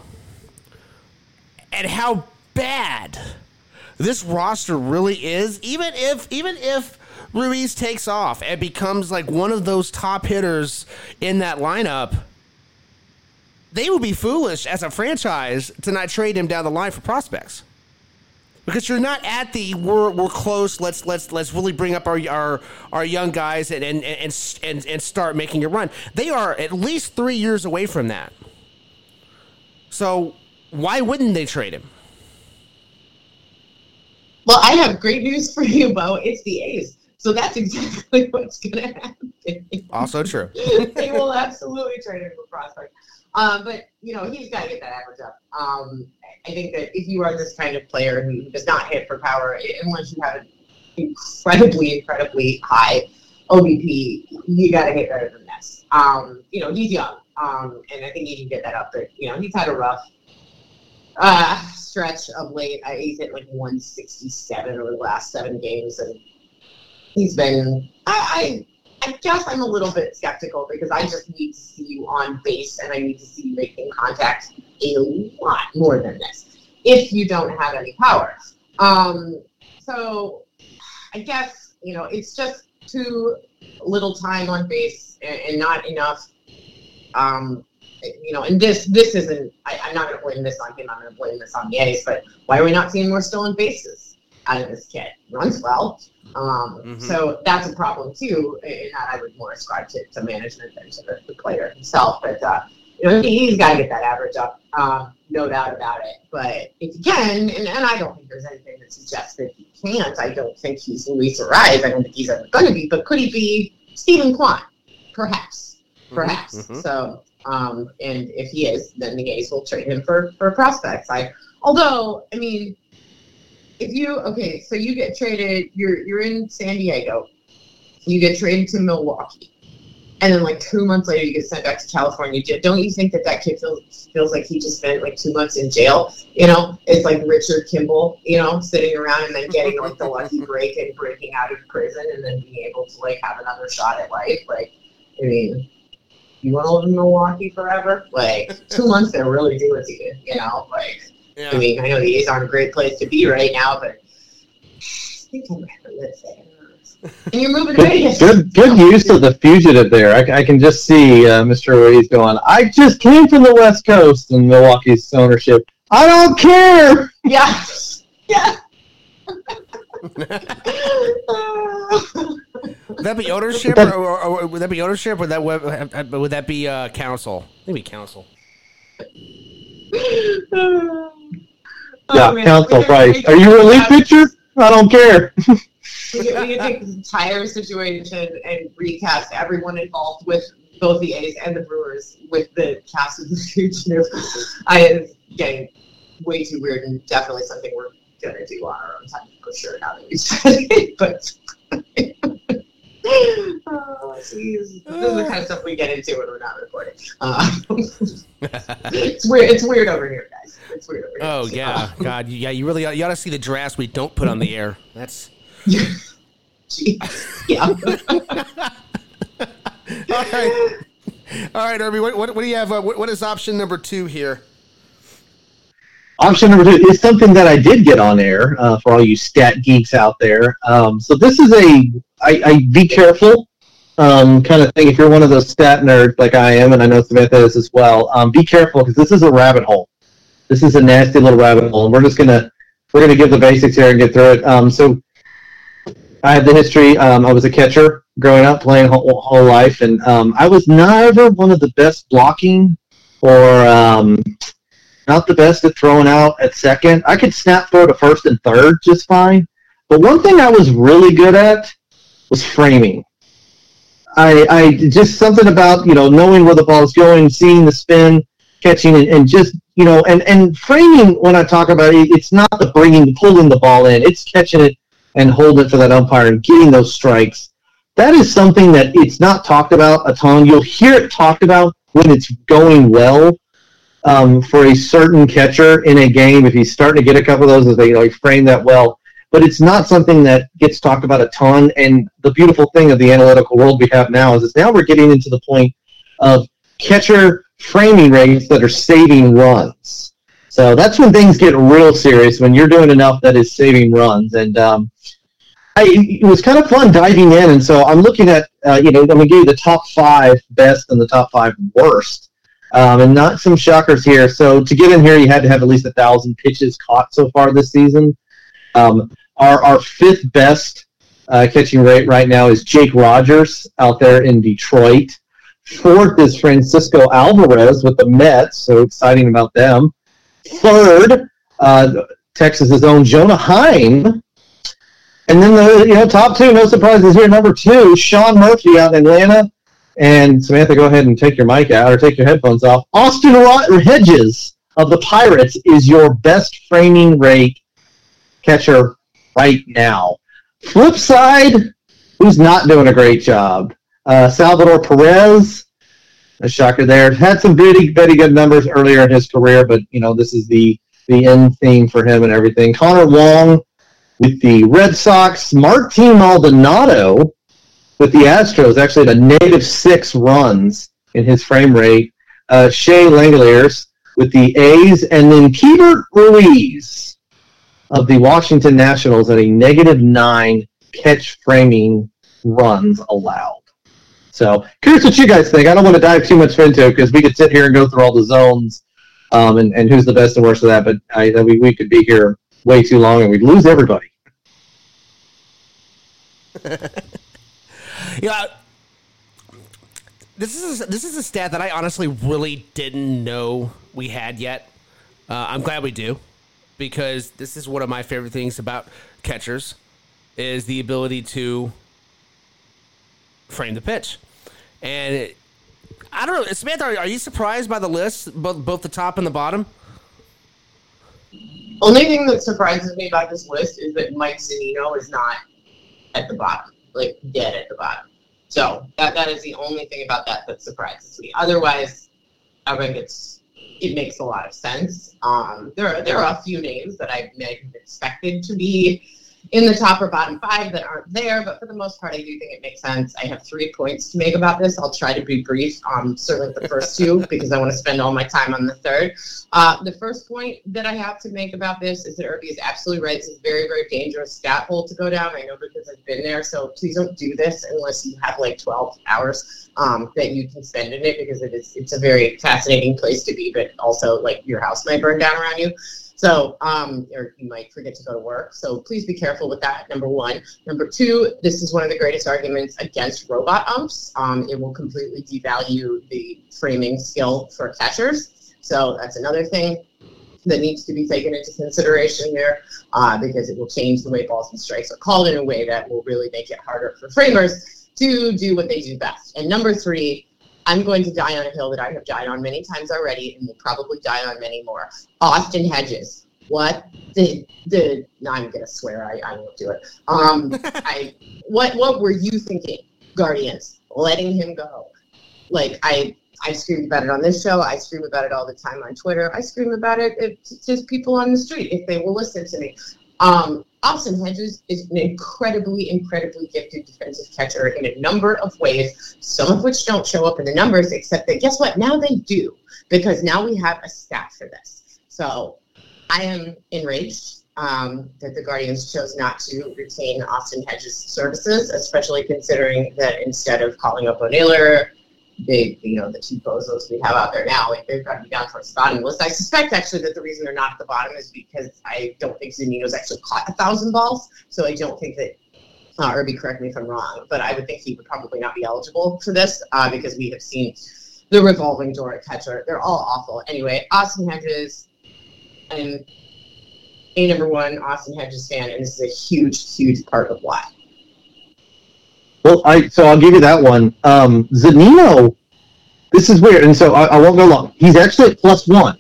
and how bad this roster really is, even if Ruiz takes off and becomes like one of those top hitters in that lineup, they would be foolish as a franchise to not trade him down the line for prospects. Because you're not at the we're close. Let's really bring up our young guys and start making a run. They are at least 3 years away from that. So why wouldn't they trade him? Well, I have great news for you, Bo. It's the A's. So that's exactly what's going to happen. Also true. They will absolutely trade him for prospects. But, you know, he's got to get that average up. I think that if you are this kind of player who does not hit for power, unless you have an incredibly high OBP, you got to hit better than this. You know, he's young, and I think he can get that up. But, you know, he's had a rough stretch of late. He's hit like 167 over the last 7 games, and he's been – I guess I'm a little bit skeptical because I just need to see you on base and I need to see you making contact a lot more than this if you don't have any power. So I guess, you know, it's just too little time on base and not enough, you know, and this isn't, I'm not going to blame this on him, I'm going to blame this on the A's, but why are we not seeing more stolen bases out of this kid? Runs well. So that's a problem too, and that I would more ascribe to management than to the player himself. But you know, he's got to get that average up, no doubt about it. But if he can, and I don't think there's anything that suggests that he can't. I don't think he's Luis Ariz. I don't think he's ever going to be. But could he be Stephen Kwan? Perhaps. Mm-hmm. So, and if he is, then the A's will trade him for prospects. So you get traded, you're in San Diego, you get traded to Milwaukee, and then like 2 months later you get sent back to California. Don't you think that kid feels like he just spent like 2 months in jail? You know, it's like Richard Kimball, you know, sitting around and then getting like the lucky break and breaking out of prison and then being able to like have another shot at life. Like, I mean, you want to live in Milwaukee forever? Like 2 months to really do it to you, you know, like. Yeah. I mean, I know the A's aren't a great place to be right now, but I think I'm rather this. And you're moving to Vegas. Good use of the fugitive there. I can just see Mr. Ruiz going, I just came from the West Coast and Milwaukee's ownership. I don't care. Yeah. Yeah. Would that be ownership or would that be ownership or would that be council? Maybe council. Yeah, man. Council price. Are you a relief pitcher? I don't care. we can take this entire situation and recast everyone involved with both the A's and the Brewers with the cast of the future. I am getting way too weird and definitely something we're gonna do on our own technical sure now that we've said it, but oh jeez, this is the kind of stuff we get into when we're not recording. It's weird. It's weird over here, guys. It's weird over here. Oh yeah, God, yeah. You really you ought to see the drafts we don't put on the air. That's jeez. Yeah. All right, Irby. What do you have? What is option number 2 here? Option number 2 is something that I did get on air for all you stat geeks out there. So this is I be careful kind of thing. If you're one of those stat nerds like I am, and I know Samantha is as well, be careful because this is a rabbit hole. This is a nasty little rabbit hole, and we're just gonna give the basics here and get through it. So I have the history. I was a catcher growing up, playing whole life, and I was never one of the best blocking or not the best at throwing out at second. I could snap throw to first and third just fine, but one thing I was really good at was framing. I just something about, you know, knowing where the ball is going, seeing the spin, catching, and just, you know, and framing, when I talk about it, it's not the pulling the ball in, it's catching it and holding it for that umpire and getting those strikes. That is something that it's not talked about a ton. You'll hear it talked about when it's going well for a certain catcher in a game. If he's starting to get a couple of those, as they, you know, he framed that well. But it's not something that gets talked about a ton. And the beautiful thing of the analytical world we have now is now we're getting into the point of catcher framing rates that are saving runs. So that's when things get real serious, when you're doing enough that is saving runs. And it was kind of fun diving in, and so I'm looking at, I'm going to give you the top 5 best and the top 5 worst, and not some shockers here. So to get in here, you had to have at least 1,000 pitches caught so far this season. Our 5th best catching rate right now is Jake Rogers out there in Detroit. 4th is Francisco Alvarez with the Mets, so exciting about them. 3rd, Texas's own Jonah Heim. And then top 2, no surprises here. Number 2, Sean Murphy out in Atlanta. And Samantha, go ahead and take your mic out or take your headphones off. Austin Hedges of the Pirates is your best framing rate catcher right now. Flip side, who's not doing a great job? Salvador Perez, a shocker there. Had some pretty good numbers earlier in his career, but you know, this is the end theme for him and everything. Connor Wong with the Red Sox. Martin Maldonado with the Astros, actually at a -6 runs in his frame rate. Shea Langeliers with the A's. And then Esteury Ruiz of the Washington Nationals at a -9 catch framing runs allowed. So, curious what you guys think. I don't want to dive too much into it because we could sit here and go through all the zones and who's the best and worst of that, but we could be here way too long and we'd lose everybody. Yeah, this is a stat that I honestly really didn't know we had yet. I'm glad we do, because this is one of my favorite things about catchers is the ability to frame the pitch. And I don't know, Samantha, are you surprised by the list, both the top and the bottom? Only thing that surprises me about this list is that Mike Zunino is not at the bottom, like dead at the bottom. So that is the only thing about that surprises me. Otherwise, I think it makes a lot of sense. There are a few names that I may have expected to be in the top or bottom 5 that aren't there, but for the most part, I do think it makes sense. I have 3 points to make about this. I'll try to be brief, certainly the first 2, because I want to spend all my time on the 3rd. The first point that I have to make about this is that Irby is absolutely right. It's a very, very dangerous stat hole to go down. I know because I've been there, so please don't do this unless you have like 12 hours that you can spend in it, because it's a very fascinating place to be, but also like your house might burn down around you. So, or you might forget to go to work. So please be careful with that, number 1. Number 2, this is one of the greatest arguments against robot umps. It will completely devalue the framing skill for catchers. So that's another thing that needs to be taken into consideration here, because it will change the way balls and strikes are called in a way that will really make it harder for framers to do what they do best. And number 3, I'm going to die on a hill that I have died on many times already and will probably die on many more. Austin Hedges. what the no, I'm gonna swear I won't do it. What were you thinking, Guardians, letting him go? Like I scream about it on this show. I scream about it all the time on Twitter. I scream about it to people on the street if they will listen to me. Austin Hedges is an incredibly gifted defensive catcher in a number of ways, some of which don't show up in the numbers, except that guess what? Now they do, because now we have a stat for this. So I am enraged that the Guardians chose not to retain Austin Hedges' services, especially considering that instead of calling up O'Naylor, the two bozos we have out there now, they've got to be down towards the bottom list. I suspect, actually, that the reason they're not at the bottom is because I don't think Zunino's actually caught 1,000 balls, so I don't think that, Irby, correct me if I'm wrong, but I would think he would probably not be eligible for this because we have seen the revolving door at catcher. They're all awful. Anyway, Austin Hedges, I'm a number one Austin Hedges fan, and this is a huge part of why. Well, so I'll give you that one. Zunino, this is weird, and so I won't go long. He's actually at +1.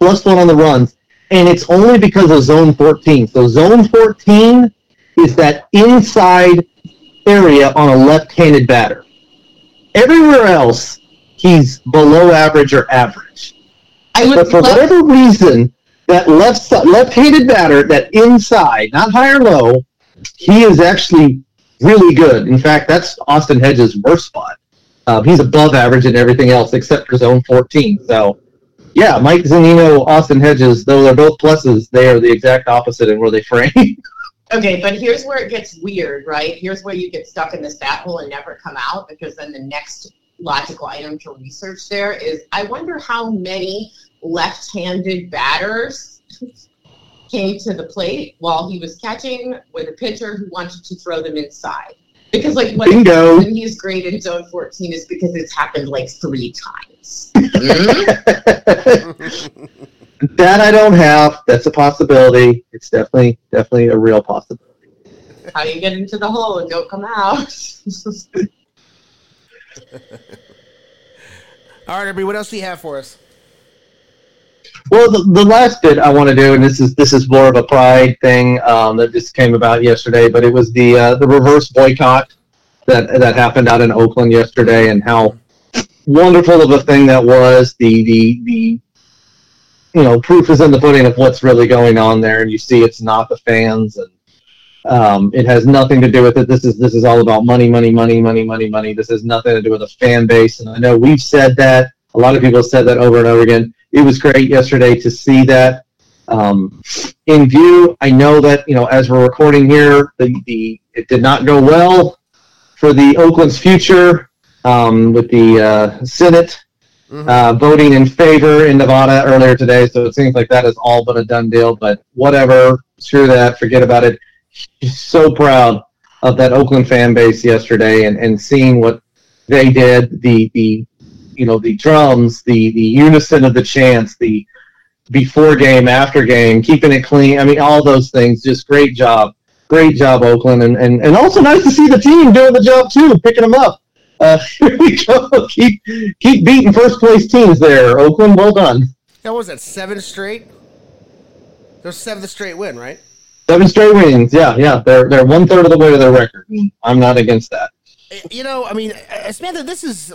+1 on the runs, and it's only because of zone 14. So zone 14 is that inside area on a left-handed batter. Everywhere else, he's below average or average. But for whatever reason, that left-handed batter, that inside, not high or low, he is actually really good. In fact, that's Austin Hedges' worst spot. He's above average in everything else except for zone 14. So, yeah, Mike Zunino, Austin Hedges, though they're both pluses, they are the exact opposite in where they frame. Okay, but here's where it gets weird, right? Here's where you get stuck in the stat hole and never come out, because then the next logical item to research there is, I wonder how many left-handed batters came to the plate while he was catching with a pitcher who wanted to throw them inside. Because, like, when he's graded zone 14 is because it's happened, like, 3 times. That I don't have. That's a possibility. It's definitely a real possibility. How you get into the hole and don't come out. All right, everybody, what else do you have for us? Well, the last bit I want to do, and this is more of a pride thing that just came about yesterday, but it was the reverse boycott that happened out in Oakland yesterday, and how wonderful of a thing that was. The proof is in the pudding of what's really going on there, and you see it's not the fans, and it has nothing to do with it. This is all about money. This has nothing to do with the fan base, and I know we've said that. A lot of people have said that over and over again. It was great yesterday to see that in view. I know that, as we're recording here, it did not go well for the Oakland's future with the Senate voting in favor in Nevada earlier today. So it seems like that is all but a done deal. But whatever, screw that, forget about it. So proud of that Oakland fan base yesterday and seeing what they did. The drums, the unison of the chants, the before game, after game, keeping it clean. I mean, all those things. Just great job. Great job, Oakland. And also nice to see the team doing the job, too, picking them up. Here we go. Keep beating first-place teams there, Oakland. Well done. Now, what was that, 7 straight? Their 7th straight win, right? 7 straight wins, yeah. They're one-third of the way to their record. I'm not against that. Samantha, this is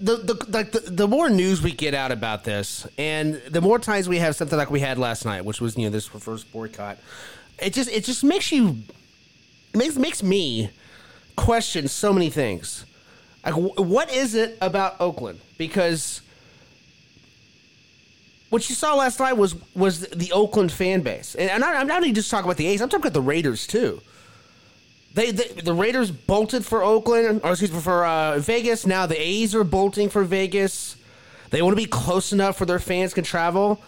the more news we get out about this, and the more times we have something like we had last night, which was this reverse boycott. It just makes me question so many things. Like, what is it about Oakland? Because what you saw last night was the Oakland fan base, and I'm not even just talking about the A's. I'm talking about the Raiders too. The Raiders bolted for Oakland, or excuse me, for Vegas. Now the A's are bolting for Vegas. They want to be close enough where their fans can travel.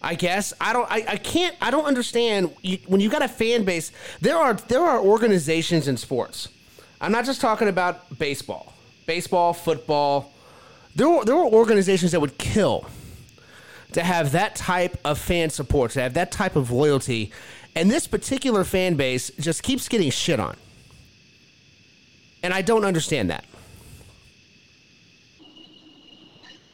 I guess I don't understand when you got a fan base. There are organizations in sports. I'm not just talking about baseball, football. There were organizations that would kill to have that type of fan support, to have that type of loyalty. And this particular fan base just keeps getting shit on. And I don't understand that.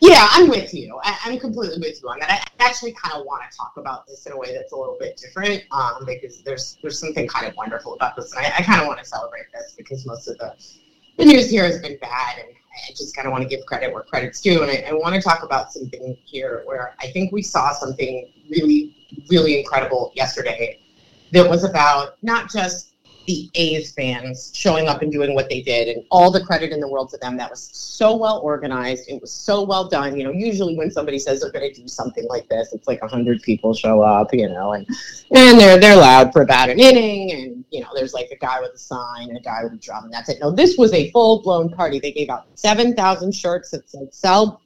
Yeah, I'm with you. I'm completely with you on that. I actually kind of want to talk about this in a way that's a little bit different, because there's something kind of wonderful about this, and I kind of want to celebrate this because most of the news here has been bad, and I just kind of want to give credit where credit's due, and I want to talk about something here where I think we saw something really, really incredible yesterday that was about not just the A's fans showing up and doing what they did, and all the credit in the world to them. That was so well organized. It was so well done. You know, usually when somebody says they're going to do something like this, it's like 100 people show up, you know, and they're loud for about an inning. And, you know, there's like a guy with a sign and a guy with a drum, and that's it. No, this was a full blown party. They gave out 7,000 shirts that said sell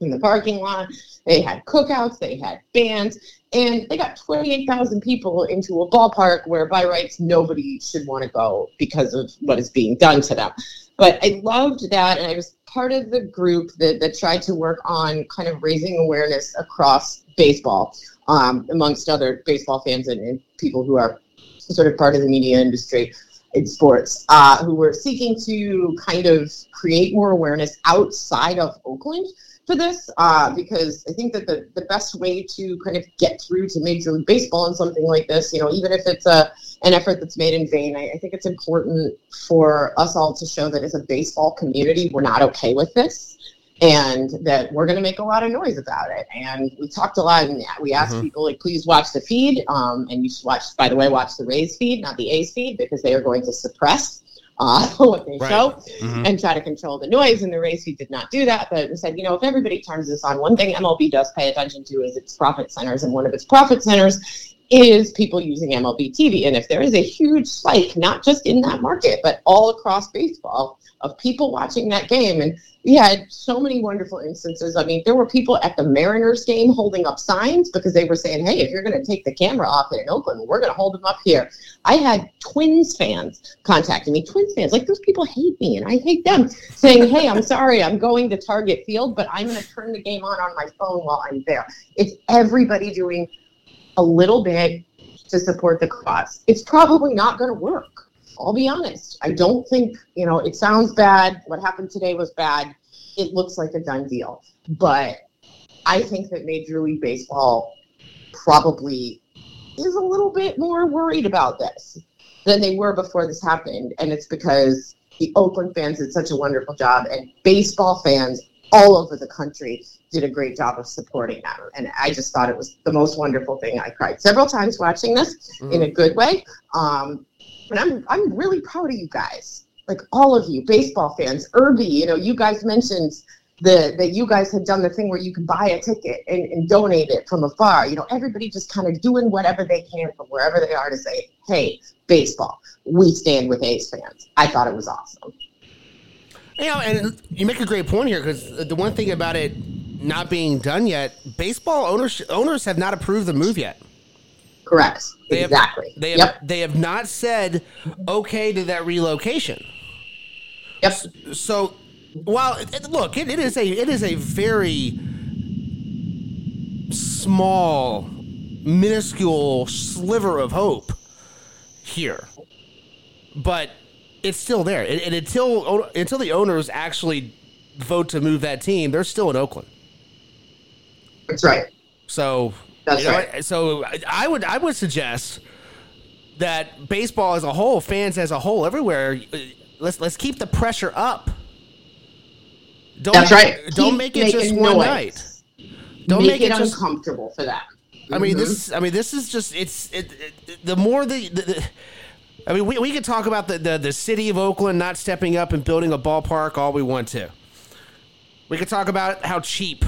in the parking lot. They had cookouts, they had bands, and they got 28,000 people into a ballpark where, by rights, nobody should want to go because of what is being done to them. But I loved that, and I was part of the group that tried to work on kind of raising awareness across baseball, amongst other baseball fans and people who are sort of part of the media industry in sports, who were seeking to kind of create more awareness outside of Oakland for this, because I think that the best way to kind of get through to Major League Baseball and something like this, you know, even if it's an effort that's made in vain, I think it's important for us all to show that as a baseball community, we're not okay with this, and that we're going to make a lot of noise about it. And we talked a lot, and we asked people, like, please watch the feed, and you should watch, by the way, watch the Rays feed, not the A's feed, because they are going to suppress what they show and try to control the noise. And the Rays feed did not do that, but said, you know, if everybody turns this on, one thing MLB does pay attention to is its profit centers, and one of its profit centers is people using MLB TV. And if there is a huge spike, not just in that market, but all across baseball, of people watching that game, and we had so many wonderful instances. I mean, there were people at the Mariners game holding up signs because they were saying, hey, if you're going to take the camera off in Oakland, we're going to hold them up here. I had Twins fans contacting me. Twins fans, like, those people hate me, and I hate them, saying, hey, I'm sorry, I'm going to Target Field, but I'm going to turn the game on my phone while I'm there. It's everybody doing a little bit to support the cause. It's probably not going to work. I'll be honest. I don't think, you know, it sounds bad. What happened today was bad. It looks like a done deal. But I think that Major League Baseball probably is a little bit more worried about this than they were before this happened. And it's because the Oakland fans did such a wonderful job, and baseball fans all over the country did a great job of supporting them. And I just thought it was the most wonderful thing. I cried several times watching this in a good way. And I'm really proud of you guys, like all of you, baseball fans. Irby, you know, you guys mentioned that you guys had done the thing where you can buy a ticket and donate it from afar. You know, everybody just kind of doing whatever they can from wherever they are to say, hey, baseball, we stand with A's fans. I thought it was awesome. You know, and you make a great point here, because the one thing about it not being done yet, baseball owners have not approved the move yet. Correct. Exactly. They have not said okay to that relocation. Yep. So, while look, it is a very small, minuscule sliver of hope here, but it's still there. And until the owners actually vote to move that team, they're still in Oakland. That's right. So. That's right. So I would suggest that baseball as a whole, fans as a whole, everywhere, let's keep the pressure up. Don't make it just one night. Don't make it just uncomfortable for that. I mean this is just we could talk about the city of Oakland not stepping up and building a ballpark all we want to. We could talk about how cheap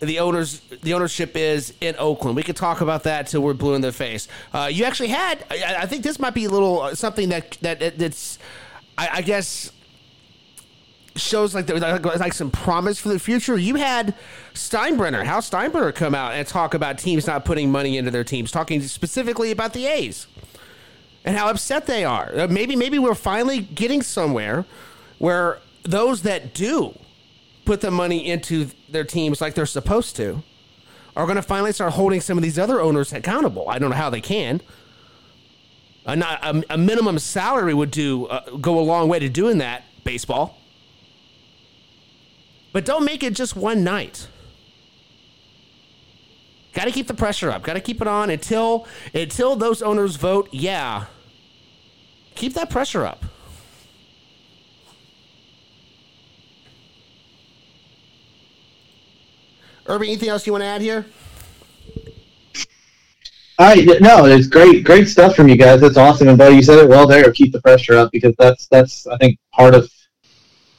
the ownership is in Oakland. We could talk about that till we're blue in the face. You actually had, I think this might be a little something that's, I guess, shows like some promise for the future. You had Hal Steinbrenner come out and talk about teams not putting money into their teams, talking specifically about the A's and how upset they are. Maybe we're finally getting somewhere where those that do put the money into their teams like they're supposed to are going to finally start holding some of these other owners accountable. I don't know how they can. A minimum salary would go a long way to doing that, baseball. But don't make it just one night. Got to keep the pressure up. Got to keep it on until those owners vote, yeah. Keep that pressure up. Irby, anything else you want to add here? No, it's great stuff from you guys. That's awesome. And, Bo, you said it well there. Keep the pressure up, because that's I think, part of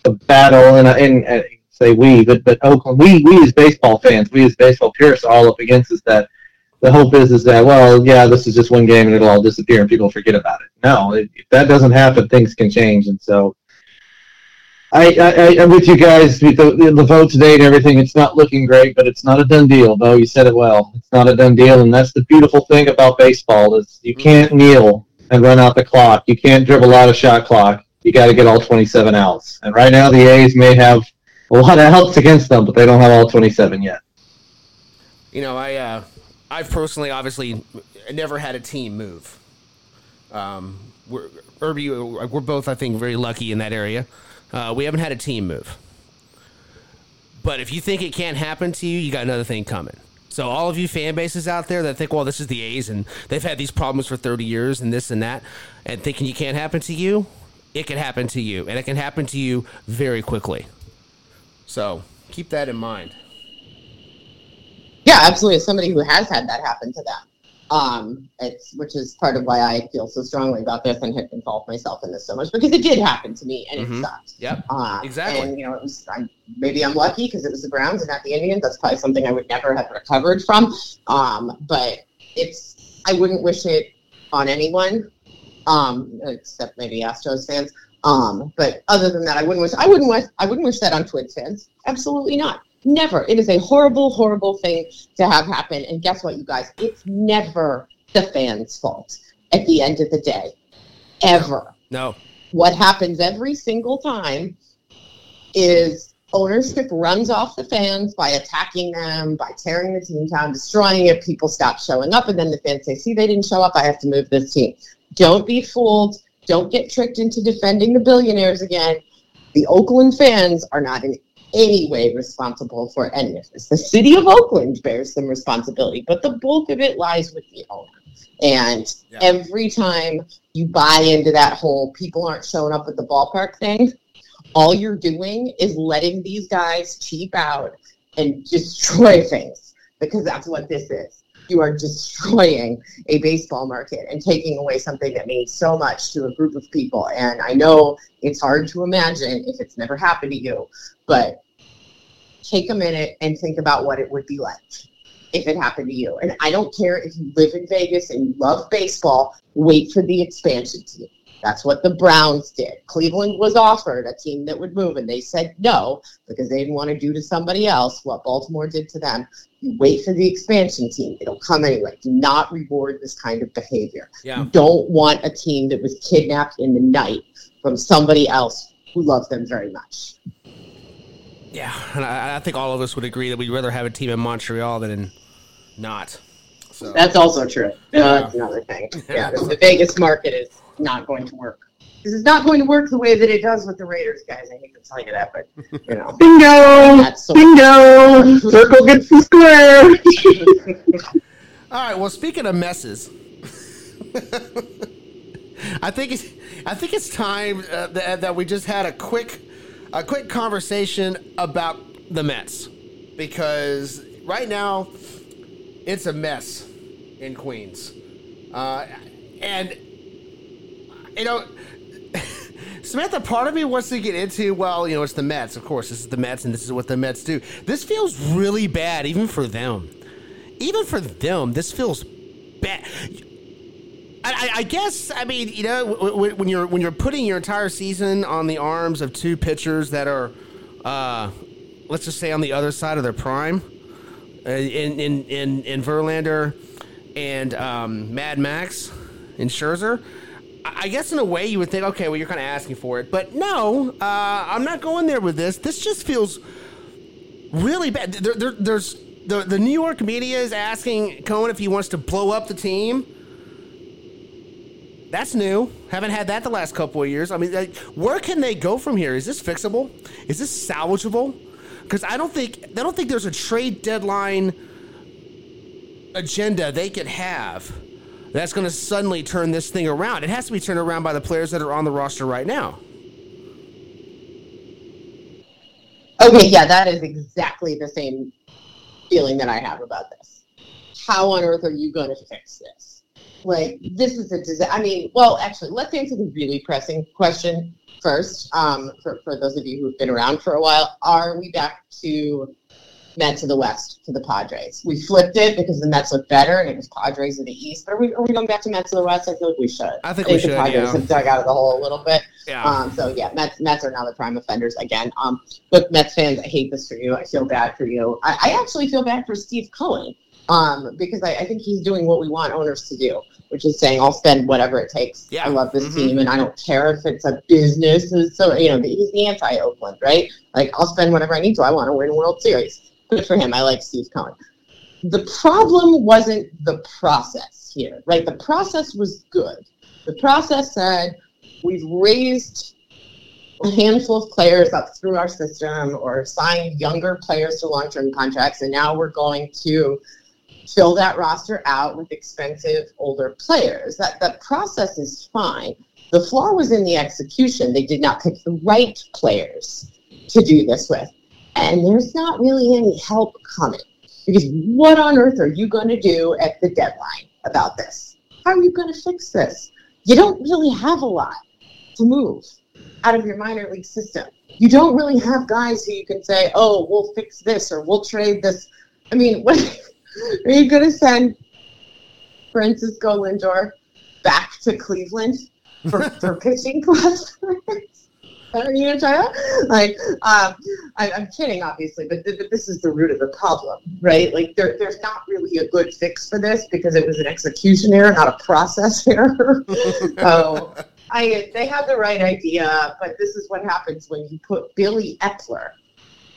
the battle. And say we, but Oakland, we as baseball fans, we as baseball purists are all up against is that the hope is that, well, yeah, this is just one game and it'll all disappear and people forget about it. No, if that doesn't happen, things can change. And so I'm with you guys with the vote today and everything. It's not looking great, but it's not a done deal, though. You said it well. It's not a done deal, and that's the beautiful thing about baseball is you can't kneel and run out the clock. You can't dribble out a shot clock. You got to get all 27 outs. And right now the A's may have a lot of outs against them, but they don't have all 27 yet. You know, I've personally obviously never had a team move. We're both, I think, very lucky in that area. We haven't had a team move. But if you think it can't happen to you, you got another thing coming. So all of you fan bases out there that think, well, this is the A's and they've had these problems for 30 years and this and that, and thinking you can't happen to you, it can happen to you. And it can happen to you very quickly. So keep that in mind. Yeah, absolutely. As somebody who has had that happen to them, which is part of why I feel so strongly about this and have involved myself in this so much, because it did happen to me and it sucked. Yep, exactly. And you know, maybe I'm lucky because it was the Browns and not the Indians. That's probably something I would never have recovered from. But I wouldn't wish it on anyone, except maybe Astros fans. But other than that, I wouldn't wish that on Twins fans. Absolutely not. Never. It is a horrible, horrible thing to have happen. And guess what, you guys? It's never the fans' fault at the end of the day. Ever. No. What happens every single time is ownership runs off the fans by attacking them, by tearing the team down, destroying it. People stop showing up, and then the fans say, see, they didn't show up. I have to move this team. Don't be fooled. Don't get tricked into defending the billionaires again. The Oakland fans are not in any way responsible for any of this. The city of Oakland bears some responsibility, but the bulk of it lies with the owner. And every time you buy into that whole people aren't showing up at the ballpark thing, all you're doing is letting these guys cheap out and destroy things, because that's what this is. You are destroying a baseball market and taking away something that means so much to a group of people. And I know it's hard to imagine if it's never happened to you, but take a minute and think about what it would be like if it happened to you. And I don't care if you live in Vegas and you love baseball, wait for the expansion team. That's what the Browns did. Cleveland was offered a team that would move, and they said no because they didn't want to do to somebody else what Baltimore did to them. You wait for the expansion team. It'll come anyway. Do not reward this kind of behavior. Yeah. You don't want a team that was kidnapped in the night from somebody else who loves them very much. Yeah, and I think all of us would agree that we'd rather have a team in Montreal than in not. So. That's also true. That's another thing. Yeah, the Vegas market is not going to work. This is not going to work the way that it does with the Raiders, guys. I hate to tell you that, but you know. Bingo! So bingo! Circle gets the square! All right, well, speaking of messes, I think it's time that we just had a quick conversation about the Mets, because right now it's a mess in Queens. And you know, Samantha, part of me wants to get into, well, you know, it's the Mets, of course. This is the Mets, and this is what the Mets do. This feels really bad, even for them. Even for them, this feels bad. I guess, I mean, you know, when you're putting your entire season on the arms of two pitchers that are, let's just say, on the other side of their prime, in Verlander and Mad Max and Scherzer, I guess in a way you would think, okay, well, you're kind of asking for it. But no, I'm not going there with this. This just feels really bad. There's the New York media is asking Cohen if he wants to blow up the team. That's new. Haven't had that the last couple of years. I mean, like, where can they go from here? Is this fixable? Is this salvageable? because I don't think there's a trade deadline agenda they could have that's going to suddenly turn this thing around. It has to be turned around by the players that are on the roster right now. Okay, yeah, that is exactly the same feeling that I have about this. How on earth are you going to fix this? Like, this is a disaster. I mean, well, actually, let's answer the really pressing question first. For those of you who've been around for a while, are we back to Mets of the West to the Padres? We flipped it because the Mets look better, and it was Padres of the East. But are we going back to Mets of the West? I feel like we should. I think we should. The Padres have dug out of the hole a little bit. Yeah. Mets are now the prime offenders again. Look, Mets fans, I hate this for you. I feel bad for you. I actually feel bad for Steve Cohen because I think he's doing what we want owners to do, which is saying, I'll spend whatever it takes. Yeah. I love this team, and I don't care if it's a business. So, he's the anti-Oakland, right? Like, I'll spend whatever I need to. I want to win a World Series. Good for him. I like Steve Cohen. The problem wasn't the process here, right? The process was good. The process said we've raised a handful of players up through our system or signed younger players to long-term contracts, and now we're going to fill that roster out with expensive older players. That process is fine. The flaw was in the execution. They did not pick the right players to do this with. And there's not really any help coming. Because what on earth are you going to do at the deadline about this? How are you going to fix this? You don't really have a lot to move out of your minor league system. You don't really have guys who you can say, oh, we'll fix this or we'll trade this. I mean, what are you going to send Francisco Lindor back to Cleveland for pitching prospects? Are you going to try that? Like, I'm kidding, obviously, but this is the root of the problem, right? Like, there's not really a good fix for this because it was an execution error, not a process error. So they had the right idea, but this is what happens when you put Billy Epler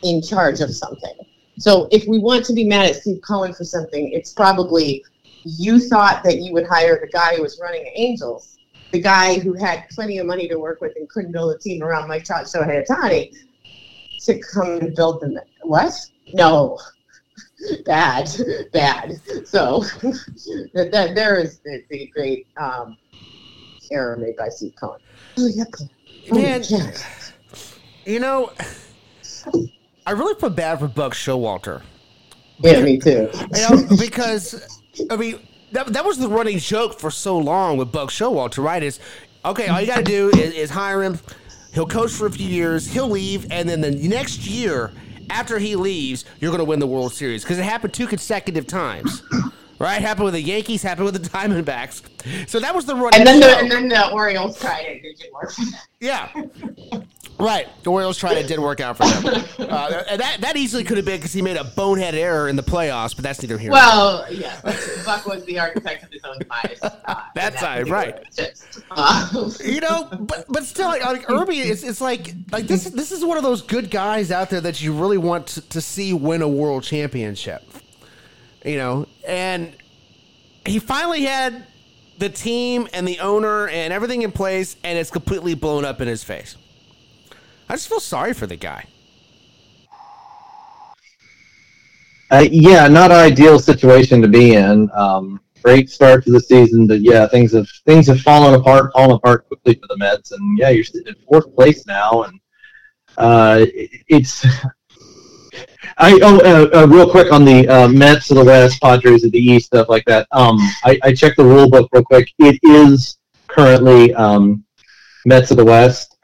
in charge of something. So if we want to be mad at Steve Cohen for something, it's probably you thought that you would hire the guy who was running the Angels, the guy who had plenty of money to work with and couldn't build a team around Mike Trout, Shohei Ohtani, to come and build them. What? No. Bad. So there is the great error made by Steve Cohen. Oh, yep. Man, I really feel bad for Buck Showalter. Yeah, me too. Because, I mean, That was the running joke for so long with Buck Showalter, right? Is, okay, all you got to do is hire him. He'll coach for a few years. He'll leave. And then the next year, after he leaves, you're going to win the World Series. Because it happened 2 consecutive times, right? Happened with the Yankees, happened with the Diamondbacks. So that was the running joke. And then the Orioles tried it. It didn't work for them. Yeah. Right. The Orioles tried it. It didn't work out for them. And that easily could have been because he made a bonehead error in the playoffs, but that's neither here nor there. Well, yeah. Buck was the architect of his own demise. That side, right. But still, like Irby, it's like this is one of those good guys out there that you really want to see win a world championship. And he finally had the team and the owner and everything in place, and it's completely blown up in his face. I just feel sorry for the guy. Yeah, not an ideal situation to be in. Great start to the season, but yeah, things have fallen apart quickly for the Mets, and yeah, you're sitting in 4th place now, and it's. Real quick on the Mets of the West, Padres of the East, stuff like that. I checked the rule book real quick. It is currently Mets of the West.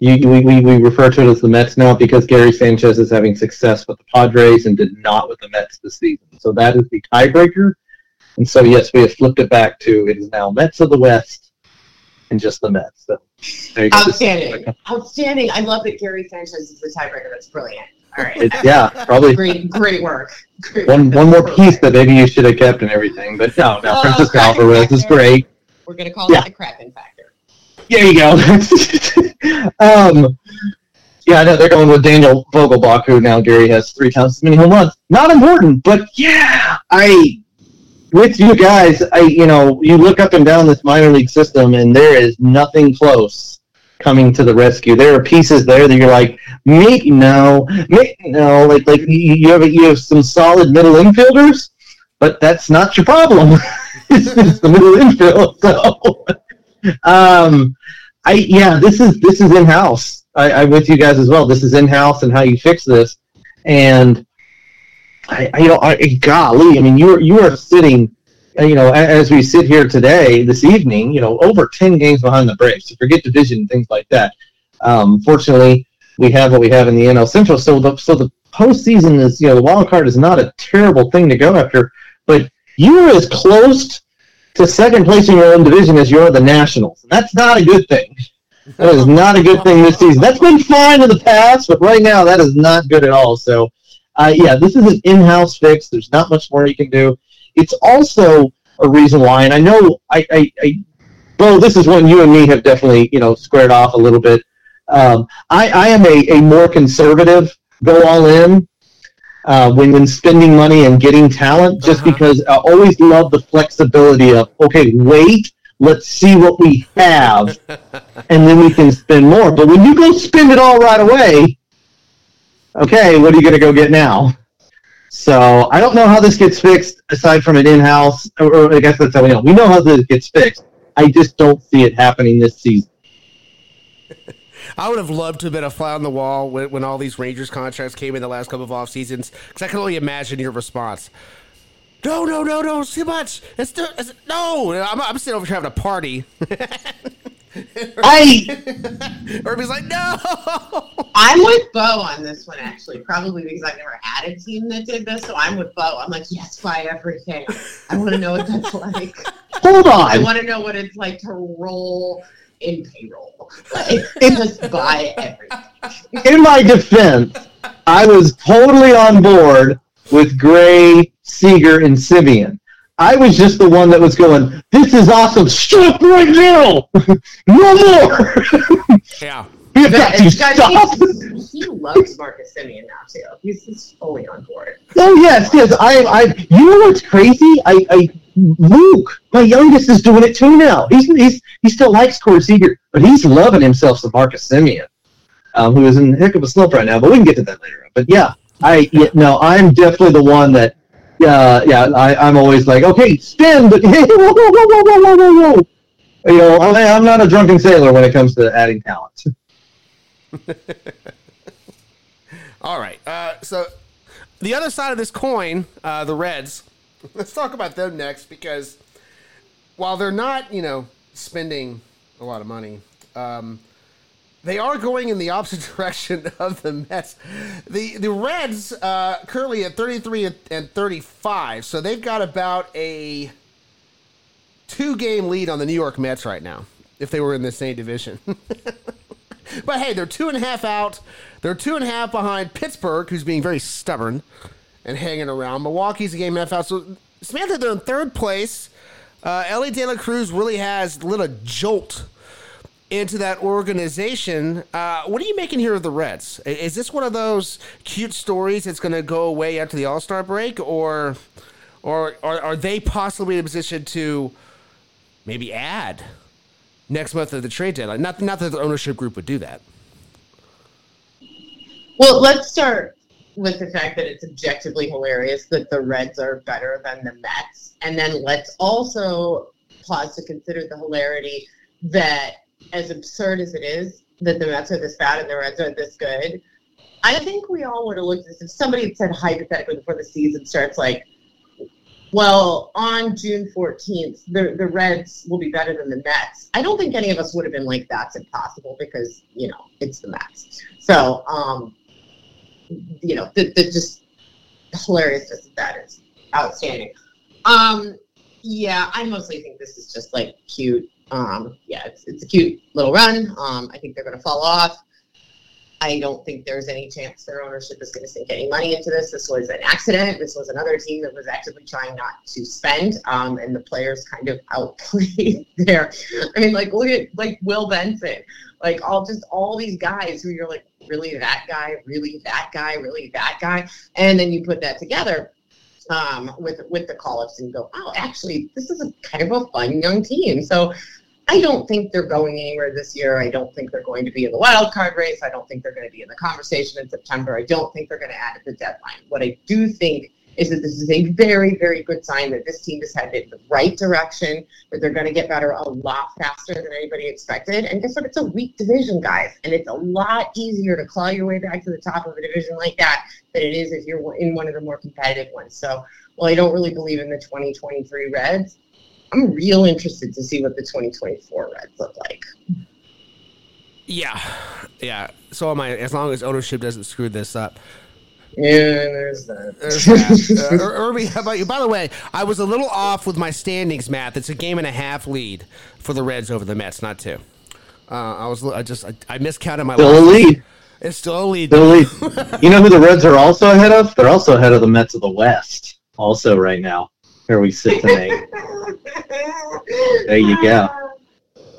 We refer to it as the Mets now because Gary Sanchez is having success with the Padres and did not with the Mets this season. So that is the tiebreaker. And so, yes, we have flipped it back to it is now Mets of the West and just the Mets. So, there you go. Outstanding. I love that Gary Sanchez is the tiebreaker. That's brilliant. All right. Probably. Great work. One more piece that maybe you should have kept and everything. But no, Francisco Alvarez is great. We're going to call it the Kraken factor. There you go. I know they're going with Daniel Vogelbach, who now Gary has 3 times as many home runs. Not important, but yeah, with you guys, you look up and down this minor league system, and there is nothing close coming to the rescue. There are pieces there that you're like, no. Like you have some solid middle infielders, but that's not your problem. It's the middle infield. So, this is in house. I'm with you guys as well. This is in house and how you fix this. And golly, I mean, you are sitting, as we sit here today, this evening, over 10 games behind the Braves. So forget division and things like that. Fortunately, we have what we have in the NL Central. So the postseason is, the wild card is not a terrible thing to go after. But you are as close to second place in your own division as you are the Nationals. And that's not a good thing. That is not a good thing this season. That's been fine in the past, but right now that is not good at all. So, this is an in-house fix. There's not much more you can do. It's also a reason why, and I know, Bo, this is one you and me have definitely, squared off a little bit. I am a more conservative, go all in when spending money and getting talent, just because I always love the flexibility of, okay, wait, let's see what we have, and then we can spend more. But when you go spend it all right away, okay, what are you going to go get now? So I don't know how this gets fixed aside from an in-house, or I guess that's how we know. We know how this gets fixed. I just don't see it happening this season. I would have loved to have been a fly on the wall when all these Rangers contracts came in the last couple of off seasons, because I can only imagine your response. No, it's too much. No, I'm sitting over here having a party. Irby's like, no. I'm with Bo on this one, actually, probably because I've never had a team that did this, so I'm with Bo. I'm like, yes, buy everything. I want to know what that's like. Hold on. I want to know what it's like to roll in payroll. Like, just buy everything. In my defense, I was totally on board with Gray, Seager, and Simeon. I was just the one that was going, this is awesome. Shut up right now. No more. Yeah. We've got to stop. He loves Marcus Semien now, too. He's fully on board. Oh, yes. You know what's crazy? Luke, my youngest, is doing it too now. He still likes Corey Seager, but he's loving himself some Marcus Semien, who is in a heck of a slump right now, but we can get to that later. But, yeah, I'm definitely the one that, I'm always like, okay, spin, but hey, whoa. I'm not a drunken sailor when it comes to adding talent. All right. So the other side of this coin, the Reds, let's talk about them next, because while they're not, spending a lot of money, they are going in the opposite direction of the Mets. The Reds currently at 33 and 35, so they've got about a 2-game lead on the New York Mets right now, if they were in the same division. But hey, they're 2.5 out. They're 2.5 behind Pittsburgh, who's being very stubborn and hanging around. Milwaukee's a game and a half out. So Samantha, they're in third place. Ellie De La Cruz really has lit a jolt into that organization. What are you making here of the Reds? Is this one of those cute stories that's going to go away after the All-Star break, or are they possibly in a position to maybe add next month at the trade deadline? Not that the ownership group would do that. Well, let's start with the fact that it's objectively hilarious that the Reds are better than the Mets, and then let's also pause to consider the hilarity that, as absurd as it is, that the Mets are this bad and the Reds are this good. I think we all would have looked at this if somebody had said hypothetically before the season starts, like, well, on June 14th, the Reds will be better than the Mets. I don't think any of us would have been like, that's impossible, because, it's the Mets. So, the hilariousness of that is outstanding. I mostly think this is just, like, cute. It's a cute little run. I think they're going to fall off. I don't think there's any chance their ownership is going to sink any money into this. This was an accident. This was another team that was actively trying not to spend, and the players kind of outplayed there. I mean, like, look at, like, Will Benson. Like, all these guys who you're like, really that guy, really that guy, really that guy. And then you put that together with the call-ups and go, oh, actually, this is a kind of a fun young team. So I don't think they're going anywhere this year. I don't think they're going to be in the wild card race. I don't think they're going to be in the conversation in September. I don't think they're going to add at the deadline. What I do think is that this is a very, very good sign that this team is headed in the right direction, that they're going to get better a lot faster than anybody expected. And guess what? It's a weak division, guys. And it's a lot easier to claw your way back to the top of a division like that than it is if you're in one of the more competitive ones. So while I don't really believe in the 2023 Reds, I'm real interested to see what the 2024 Reds look like. Yeah. So am I, as long as ownership doesn't screw this up. Yeah, there's that. Irby, how about you? By the way, I was a little off with my standings, Matt. It's a 1.5 lead for the Reds over the Mets, not 2. I miscounted my losses. Still a lead. It's still a lead. You know who the Reds are also ahead of? They're also ahead of the Mets of the West also right now. Here we sit tonight. There you go.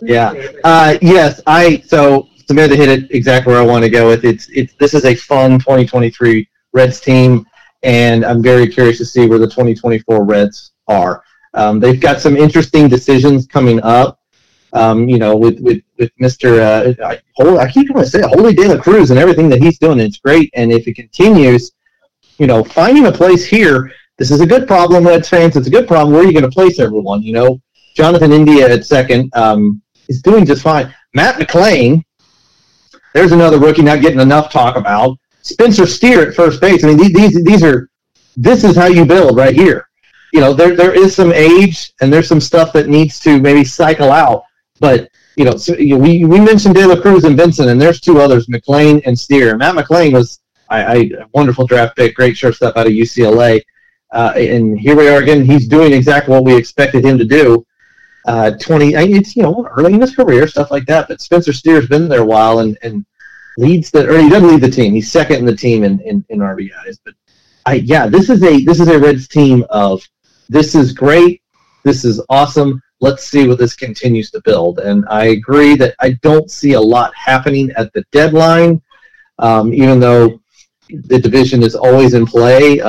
Yeah. So Samantha hit it exactly where I want to go with it. This is a fun 2023 Reds team, and I'm very curious to see where the 2024 Reds are. They've got some interesting decisions coming up. With Mr. I keep going to say Holy De La Cruz and everything that he's doing. It's great, and if it continues, finding a place here. This is a good problem, Reds fans. It's a good problem. Where are you going to place everyone? Jonathan India at second is doing just fine. Matt McClain, there's another rookie not getting enough talk about. Spencer Steer at first base. I mean, this is how you build right here. There is some age and there's some stuff that needs to maybe cycle out. But we mentioned De La Cruz and Vincent, and there's 2 others, McClain and Steer. Matt McClain was a wonderful draft pick, great shortstop out of UCLA. And here we are again. He's doing exactly what we expected him to do. Early in his career, stuff like that. But Spencer Steer's been there a while and he doesn't lead the team. He's second in the team in RBIs. But this is a Reds team of this is great. This is awesome. Let's see what this continues to build. And I agree that I don't see a lot happening at the deadline, even though the division is always in play.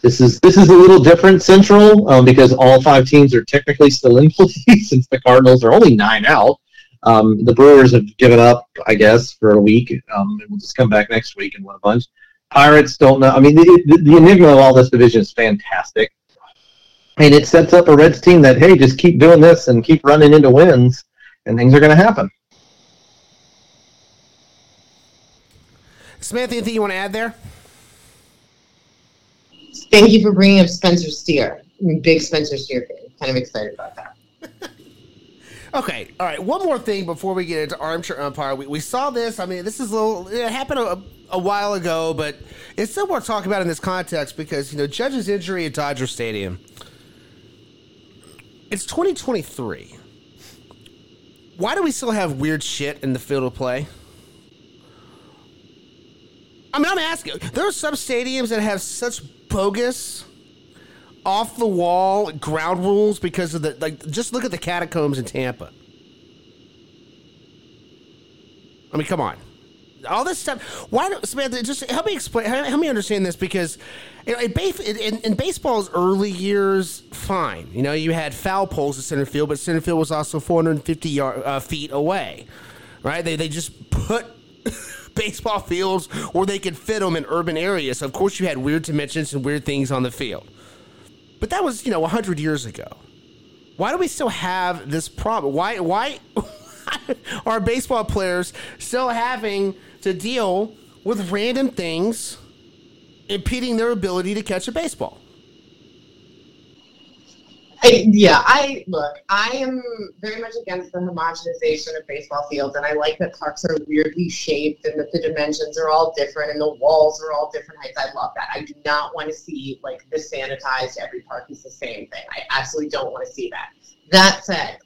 This is a little different, Central, because all 5 teams are technically still in play since the Cardinals are only 9 out. The Brewers have given up, I guess, for a week, and we'll just come back next week and win a bunch. Pirates don't know. I mean, the enigma of all this division is fantastic, and it sets up a Reds team that, hey, just keep doing this and keep running into wins, and things are going to happen. Samantha, anything you want to add there? Thank you for bringing up Spencer Steer. I'm a big Spencer Steer fan. Kind of excited about that. Okay. All right. One more thing before we get into Armchair Umpire. We saw this. I mean, this is a little – it happened a while ago, but it's still worth talking about in this context because, Judge's injury at Dodger Stadium. It's 2023. Why do we still have weird shit in the field of play? I mean, I'm asking. There are some stadiums that have such – bogus, off-the-wall ground rules because of just look at the catacombs in Tampa. I mean, come on. All this stuff, Samantha, just help me explain, help me understand this because in baseball's early years, fine. You had foul poles at center field, but center field was also 450 feet away, right? They just put... baseball fields where they could fit them in urban areas. So of course you had weird dimensions and weird things on the field. But that was, 100 years ago. Why do we still have this problem? Why are baseball players still having to deal with random things impeding their ability to catch a baseball? I am very much against the homogenization of baseball fields, and I like that parks are weirdly shaped and that the dimensions are all different and the walls are all different heights. I love that. I do not want to see, this sanitized, every park is the same thing. I absolutely don't want to see that. That said,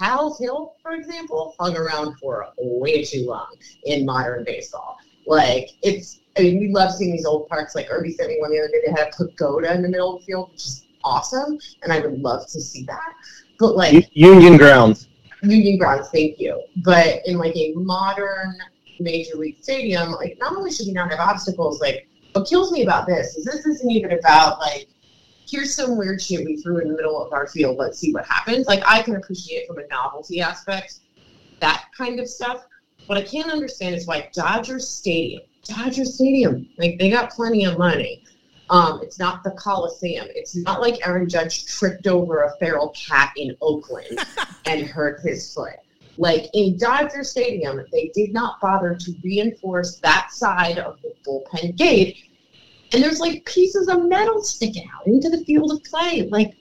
Towles Hill, for example, hung around for way too long in modern baseball. We love seeing these old parks. Irby sent me one the other day, they had a pagoda in the middle of the field, which is awesome, and I would love to see that. But Union Grounds, thank you. But in a modern major league stadium, not only should we not have obstacles, what kills me about this is this isn't even about here's some weird shit we threw in the middle of our field. Let's see what happens. Like, I can appreciate from a novelty aspect, that kind of stuff. What I can't understand is why Dodger Stadium, like, they got plenty of money. It's not the Coliseum. It's not like Aaron Judge tripped over a feral cat in Oakland and hurt his foot. Like, in Dodger Stadium, they did not bother to reinforce that side of the bullpen gate. And there's, like, pieces of metal sticking out into the field of play. Like,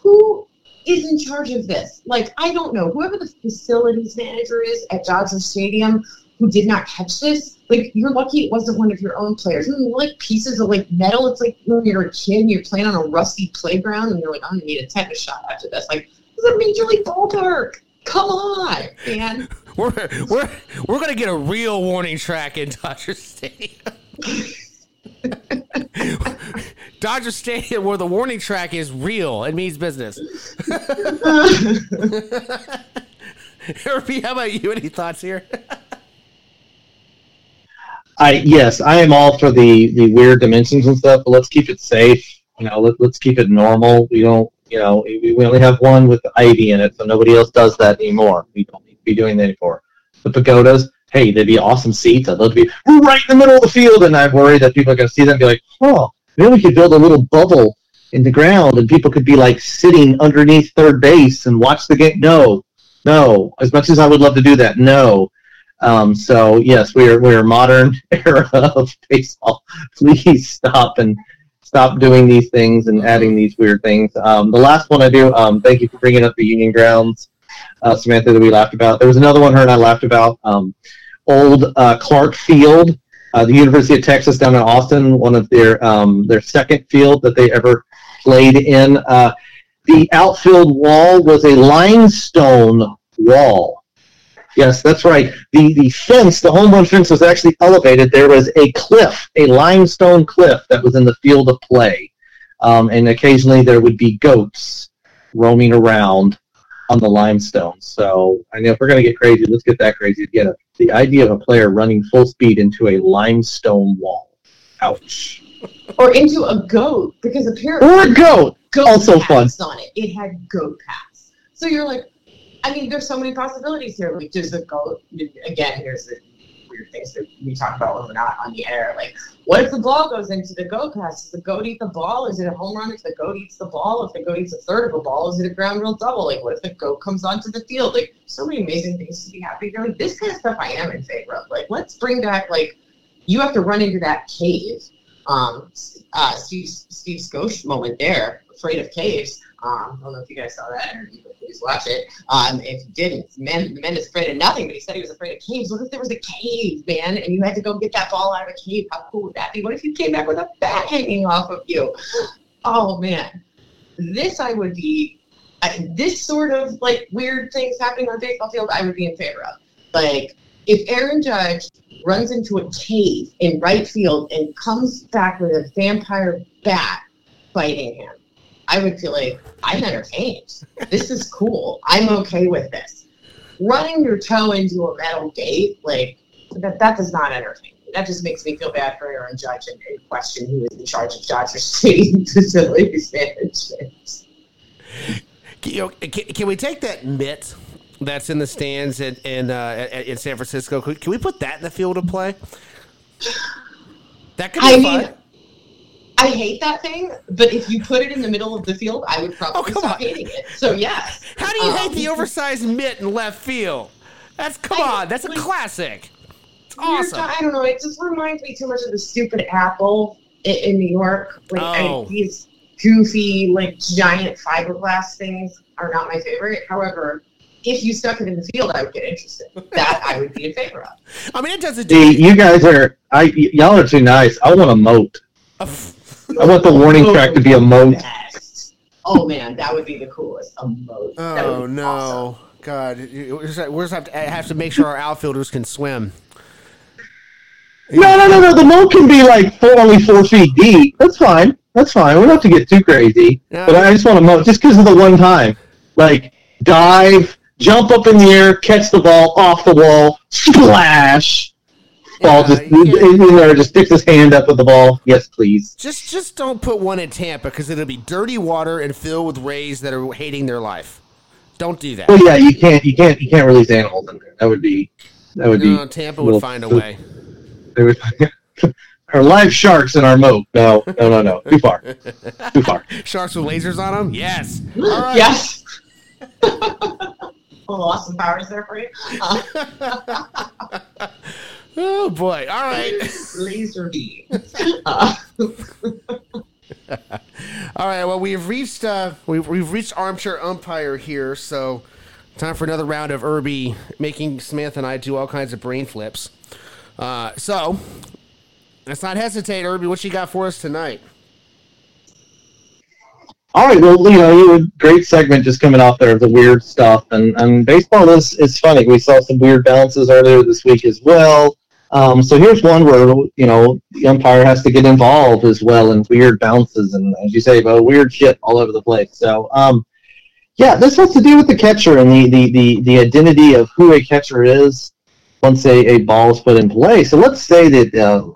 who is in charge of this? Like, I don't know. Whoever the facilities manager is at Dodger Stadium who did not catch this, like, you're lucky it wasn't one of your own players. And, like, pieces of, like, metal. It's like when you're a kid and you're playing on a rusty playground and you're like, I'm going to need a tetanus shot after this. Like, this is a Major League ballpark. Come on, man. We're going to get a real warning track in Dodger Stadium. Dodger Stadium, where the warning track is real. It means business. Irby, how about you? Any thoughts here? Yes, I am all for the weird dimensions and stuff, but let's keep it safe. You know, let's keep it normal. We don't, you know, we only have one with the ivy in it, so nobody else does that anymore. We don't need to be doing that anymore. The pagodas, hey, they'd be awesome seats. I'd love to be right in the middle of the field, and I'm worried that people are going to see them and be like, oh, maybe we could build a little bubble in the ground, and people could be, like, sitting underneath third base and watch the game. No. As much as I would love to do that, no. So, yes, we are modern era of baseball. Please stop doing these things and adding these weird things. The last one I do, thank you for bringing up the Union Grounds, Samantha, that we laughed about. There was another one her and I laughed about, old Clark Field, the University of Texas down in Austin, one of their second field that they ever played in. The outfield wall was a limestone wall. Yes, that's right. The fence, the home run fence, was actually elevated. There was a cliff, a limestone cliff that was in the field of play. And occasionally there would be goats roaming around on the limestone. So I know if we're going to get crazy, let's get that crazy together. The idea of a player running full speed into a limestone wall. Ouch. Or into a goat, because apparently... Or a goat! Also fun. On it. It had goat paths. So you're like... I mean, there's so many possibilities here. Like, there's a goat. Again, here's the weird things that we talk about when we're not on the air. Like, what if the ball goes into the goat pass? Does the goat eat the ball? Is it a home run if the goat eats the ball? If the goat eats a third of a ball, is it a ground rule double? Like, what if the goat comes onto the field? Like, so many amazing things to be happy. You're like, this kind of stuff I am in favor of. Like, let's bring back, like, you have to run into that cave. Steve Skosh moment there, afraid of caves. I don't know if you guys saw that interview, but please watch it. If you didn't, the man is afraid of nothing, but he said he was afraid of caves. What if there was a cave, man, and you had to go get that ball out of a cave? How cool would that be? What if you came back with a bat hanging off of you? Oh, man. This sort of, like, weird things happening on a baseball field, I would be in favor of. Like, if Aaron Judge runs into a cave in right field and comes back with a vampire bat biting him, I would feel like, I'm entertained. This is cool. I'm okay with this. Running your toe into a metal gate, like, that does not entertain me. That just makes me feel bad for Aaron Judge and question who is in charge of Dodger Stadium facilities management. Can we take that mitt that's in the stands in San Francisco? Can we put that in the field of play? That could be fun. I hate that thing, but if you put it in the middle of the field, I would probably stop hating it. So, yes. How do you hate the oversized mitt in left field? That's a classic. It's awesome. I don't know. It just reminds me too much of the stupid apple in New York. Like, these goofy, like, giant fiberglass things are not my favorite. However, if you stuck it in the field, I would get interested. That I would be in favor of. I mean, it doesn't do... You guys are... y'all are too nice. I want a moat. I want the warning track to be a moat. Oh, man, that would be the coolest. A moat. Oh, no. Awesome. God. We're just have to make sure our outfielders can swim. No. The moat can be, like, only 4 feet deep. That's fine. We don't have to get too crazy. No. But I just want a moat just because of the one time. Like, dive, jump up in the air, catch the ball off the wall, splash. ball just in there, just sticks his hand up with the ball. Yes, please. Just don't put one in Tampa because it'll be dirty water and filled with rays that are hating their life. Don't do that. Well, yeah, you can't release animals in there. That would be. No, Tampa would find a way. They would. Our live sharks in our moat. No. Too far. Sharks with lasers on them? Yes. All right. Yes. Austin Powers there for you. Oh, boy. All right. Laser beams. All right. Well, we've reached armchair umpire here, so time for another round of Irby making Samantha and I do all kinds of brain flips. So let's not hesitate, Irby. What you got for us tonight? All right, well, great segment just coming off there of the weird stuff. And baseball is funny. We saw some weird balances earlier this week as well. So here's one where, the umpire has to get involved as well in weird bounces and, as you say, about weird shit all over the place. So, this has to do with the catcher and the identity of who a catcher is once a ball is put in play. So let's say that the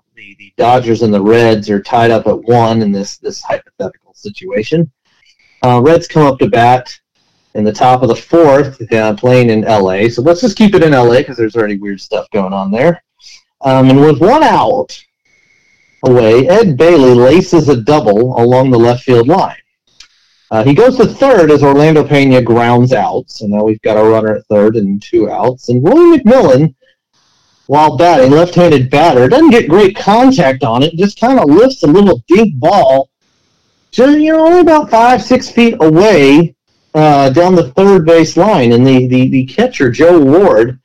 Dodgers and the Reds are tied up at one in this hypothetical situation. Reds come up to bat in the top of the fourth, playing in L.A. So let's just keep it in L.A. because there's already weird stuff going on there. And with one out away, Ed Bailey laces a double along the left field line. He goes to third as Orlando Pena grounds out. So now we've got a runner at third and two outs. And Willie McMillan, while batting, left-handed batter, doesn't get great contact on it, just kind of lifts a little dink ball to, only about 5-6 feet away down the third base line. And the catcher, Joe Ward,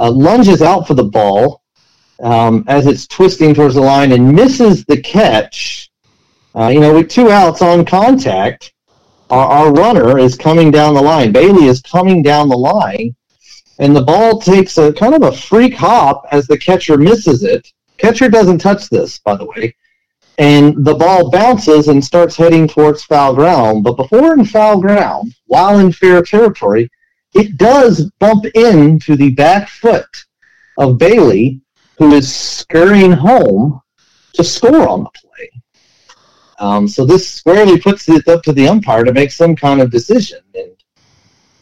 lunges out for the ball as it's twisting towards the line and misses the catch. With two outs on contact, our runner is coming down the line. Bailey is coming down the line, and the ball takes a kind of a freak hop as the catcher misses it. Catcher doesn't touch this, by the way. And the ball bounces and starts heading towards foul ground. But before in foul ground, while in fair territory, it does bump into the back foot of Bailey, who is scurrying home to score on the play. So this squarely puts it up to the umpire to make some kind of decision. And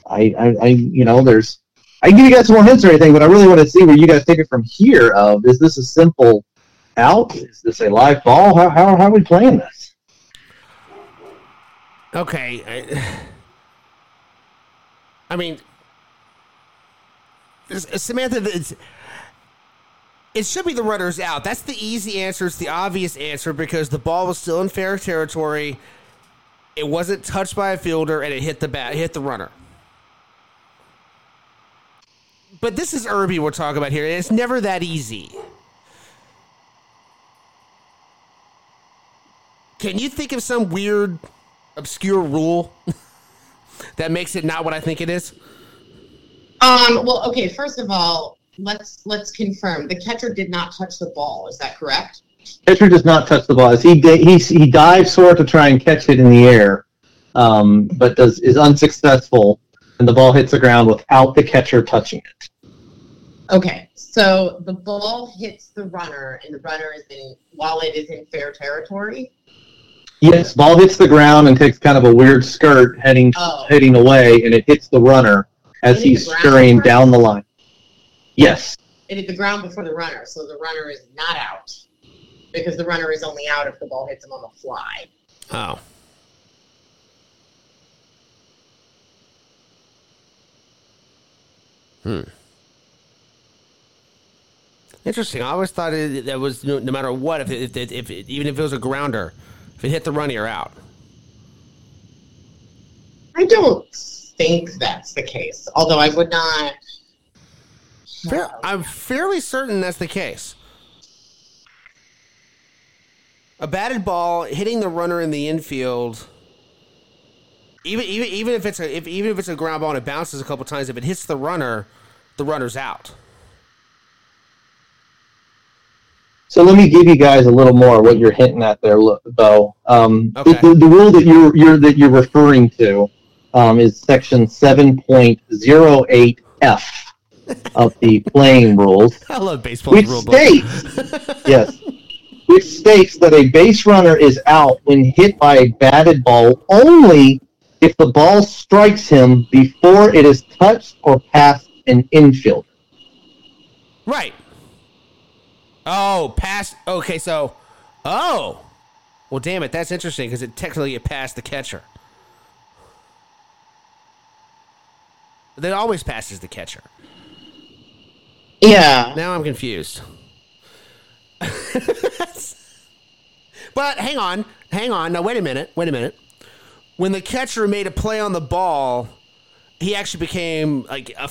I can give you guys more hints or anything, but I really want to see where you guys take it from here. Is this a simple out? Is this a live ball? How are we playing this? Okay. I mean, Samantha, it should be the runner's out. That's the easy answer. It's the obvious answer because the ball was still in fair territory. It wasn't touched by a fielder, and it hit the runner. But this is Irby we're talking about here, and it's never that easy. Can you think of some weird, obscure rule that makes it not what I think it is? Well, okay, first of all, Let's confirm. The catcher did not touch the ball. Is that correct? Catcher does not touch the ball. He dives for it to try and catch it in the air, but is unsuccessful, and the ball hits the ground without the catcher touching it. Okay, so the ball hits the runner, and the runner is while it is in fair territory? Yes, ball hits the ground and takes kind of a weird skirt heading away, and it hits the runner as he's scurrying down the line. Yes. It hit the ground before the runner, so the runner is not out because the runner is only out if the ball hits him on the fly. Oh. Interesting. I always thought that was no matter what, even if it was a grounder, if it hit the runner, you're out. I don't think that's the case, although I would not. I'm fairly certain that's the case. A batted ball hitting the runner in the infield, even if it's a ground ball and it bounces a couple times, if it hits the runner, the runner's out. So let me give you guys a little more what you're hinting at there, Bo. Okay. The rule that you're referring to is section 7.08F. of the playing rules. I love baseball's rulebook. Which states that a base runner is out when hit by a batted ball only if the ball strikes him before it is touched or past an infielder. Right. Well, damn it, that's interesting because it technically it passed the catcher. It always passes the catcher. Yeah. Now I'm confused. But hang on. Now, wait a minute. When the catcher made a play on the ball, he actually became like a...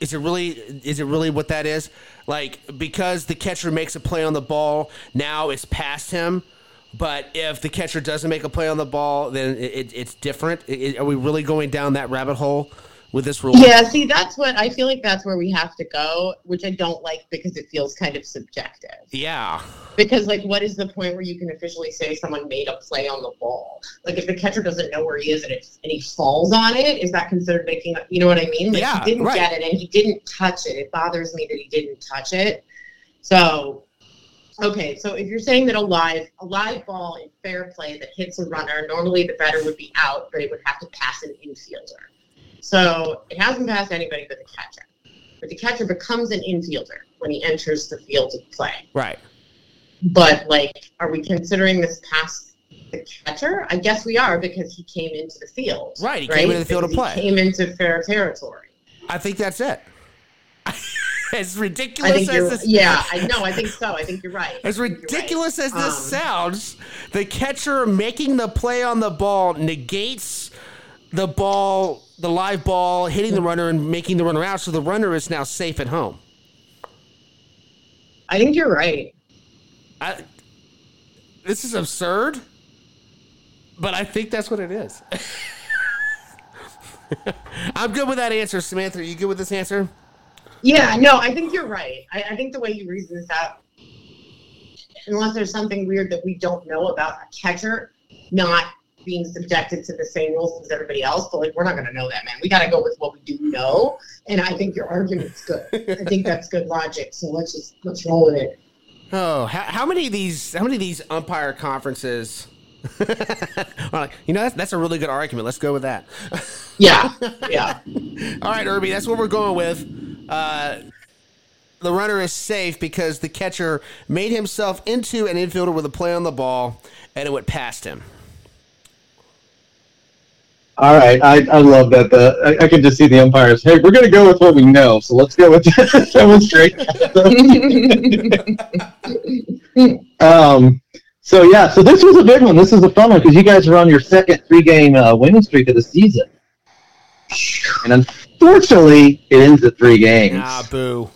Is it really what that is? Like, because the catcher makes a play on the ball, now it's past him. But if the catcher doesn't make a play on the ball, then it's different. Are we really going down that rabbit hole with this rule? Yeah, see, that's what I feel like that's where we have to go, which I don't like because it feels kind of subjective. Yeah. Because, like, what is the point where you can officially say someone made a play on the ball? Like, if the catcher doesn't know where he is and he falls on it, is that considered making – you know what I mean? Like, yeah, he didn't get it and he didn't touch it. It bothers me that he didn't touch it. So – okay, so if you're saying that a live ball in fair play that hits a runner, normally the batter would be out, but it would have to pass an infielder. So it hasn't passed anybody but the catcher. But the catcher becomes an infielder when he enters the field of play. Right. But, like, are we considering this past the catcher? I guess we are because he came into the field. Right, came into the field of play. He came into fair territory. I think that's it. As ridiculous as this... Yeah, I know. I think so. I think you're right. As ridiculous as this sounds, the catcher making the play on the ball negates the ball, the live ball, hitting the runner and making the runner out, so the runner is now safe at home. I think you're right. This is absurd, but I think that's what it is. I'm good with that answer, Samantha. Are you good with this answer? Yeah, no, I think you're right. I think the way you reason this out, unless there's something weird that we don't know about a catcher not being subjected to the same rules as everybody else, but, like, we're not going to know that, man. We got to go with what we do know, and I think your argument's good. I think that's good logic, so let's roll with it. Oh, how many of these umpire conferences... Like, you know, that's a really good argument. Let's go with that. Yeah. All right, Irby, that's what we're going with. The runner is safe because the catcher made himself into an infielder with a play on the ball, and it went past him. All right, I love that. I can just see the umpires. Hey, we're going to go with what we know, so let's go with that. That was great. So, yeah, so this was a big one. This is a fun one because you guys are on your second three-game winning streak of the season. And unfortunately, it ends at 3 games. Ah, boo.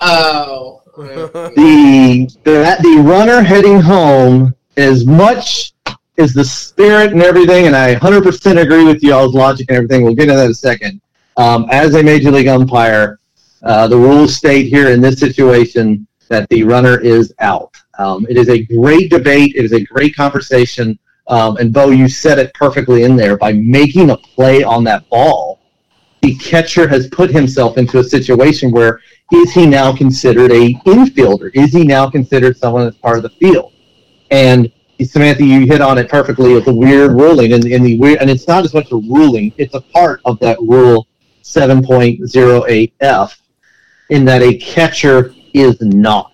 Oh. The runner heading home, as much as the spirit and everything, and I 100% agree with y'all's logic and everything. We'll get into that in a second. As a Major League umpire, the rules state here in this situation that the runner is out. It is a great debate. It is a great conversation. And, Bo, you said it perfectly in there. By making a play on that ball, the catcher has put himself into a situation where is he now considered an infielder? Is he now considered someone that's part of the field? And, Samantha, you hit on it perfectly with the weird ruling. And it's not as much a ruling. It's a part of that rule 7.08F in that a catcher is not.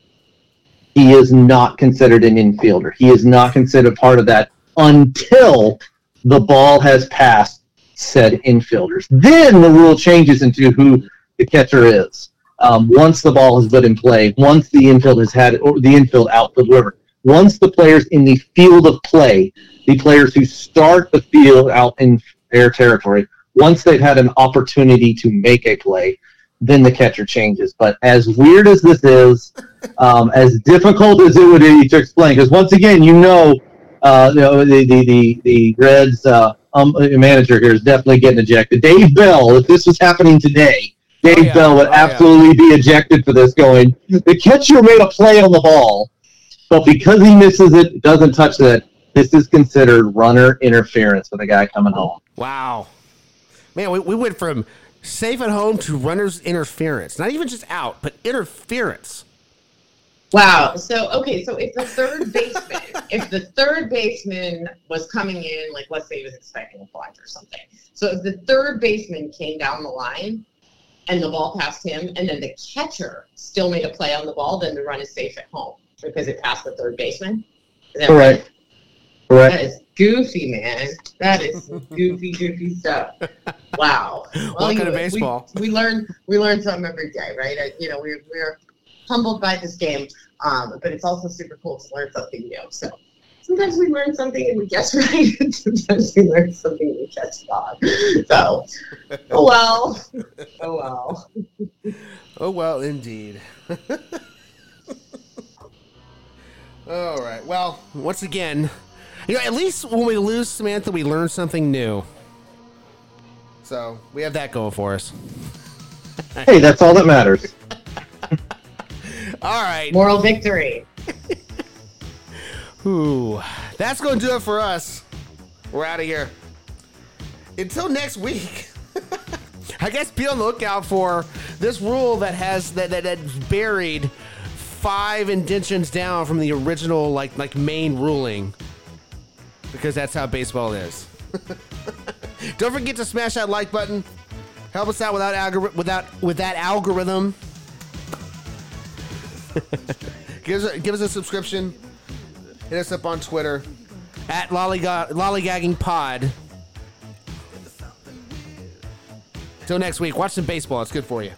He is not considered an infielder. He is not considered part of that until the ball has passed said infielders. Then the rule changes into who the catcher is. Once the ball has been in play, once the infield has had, or the infield outfield, whatever. Once the players in the field of play, the players who start the field out in their territory, once they've had an opportunity to make a play, then the catcher changes. But as weird as this is, as difficult as it would be to explain, because once again, the Reds manager here is definitely getting ejected. Dave Bell, if this was happening today, Dave Bell would absolutely be ejected for this going, the catcher made a play on the ball, but because he misses it, doesn't touch it, this is considered runner interference with a guy coming home. Wow. Man, we went from safe at home to runner's interference. Not even just out, but interference. Wow. So, okay, so if the third baseman, if the third baseman was coming in, like let's say he was expecting a plunge or something. So if the third baseman came down the line and the ball passed him, and then the catcher still made a play on the ball, then the run is safe at home because it passed the third baseman. Is that right? Correct. That is goofy, man. That is goofy stuff. Wow. Well, welcome to baseball. We learn something every day, right? We're humbled by this game, but it's also super cool to learn something new. So sometimes we learn something and we guess right, and sometimes we learn something and we guess wrong. So, oh well. Oh well, indeed. All right. Well, once again, at least when we lose Samantha, we learn something new. So we have that going for us. Hey, that's all that matters. All right. Moral victory. Ooh, that's going to do it for us. We're out of here. Until next week. I guess be on the lookout for this rule that has that's buried 5 indentions down from the original like main ruling, because that's how baseball is. Don't forget to smash that like button. Help us out with that algorithm. Give us a subscription. Hit us up on Twitter at lollygaggingpod. Till next week, watch some baseball. It's good for you.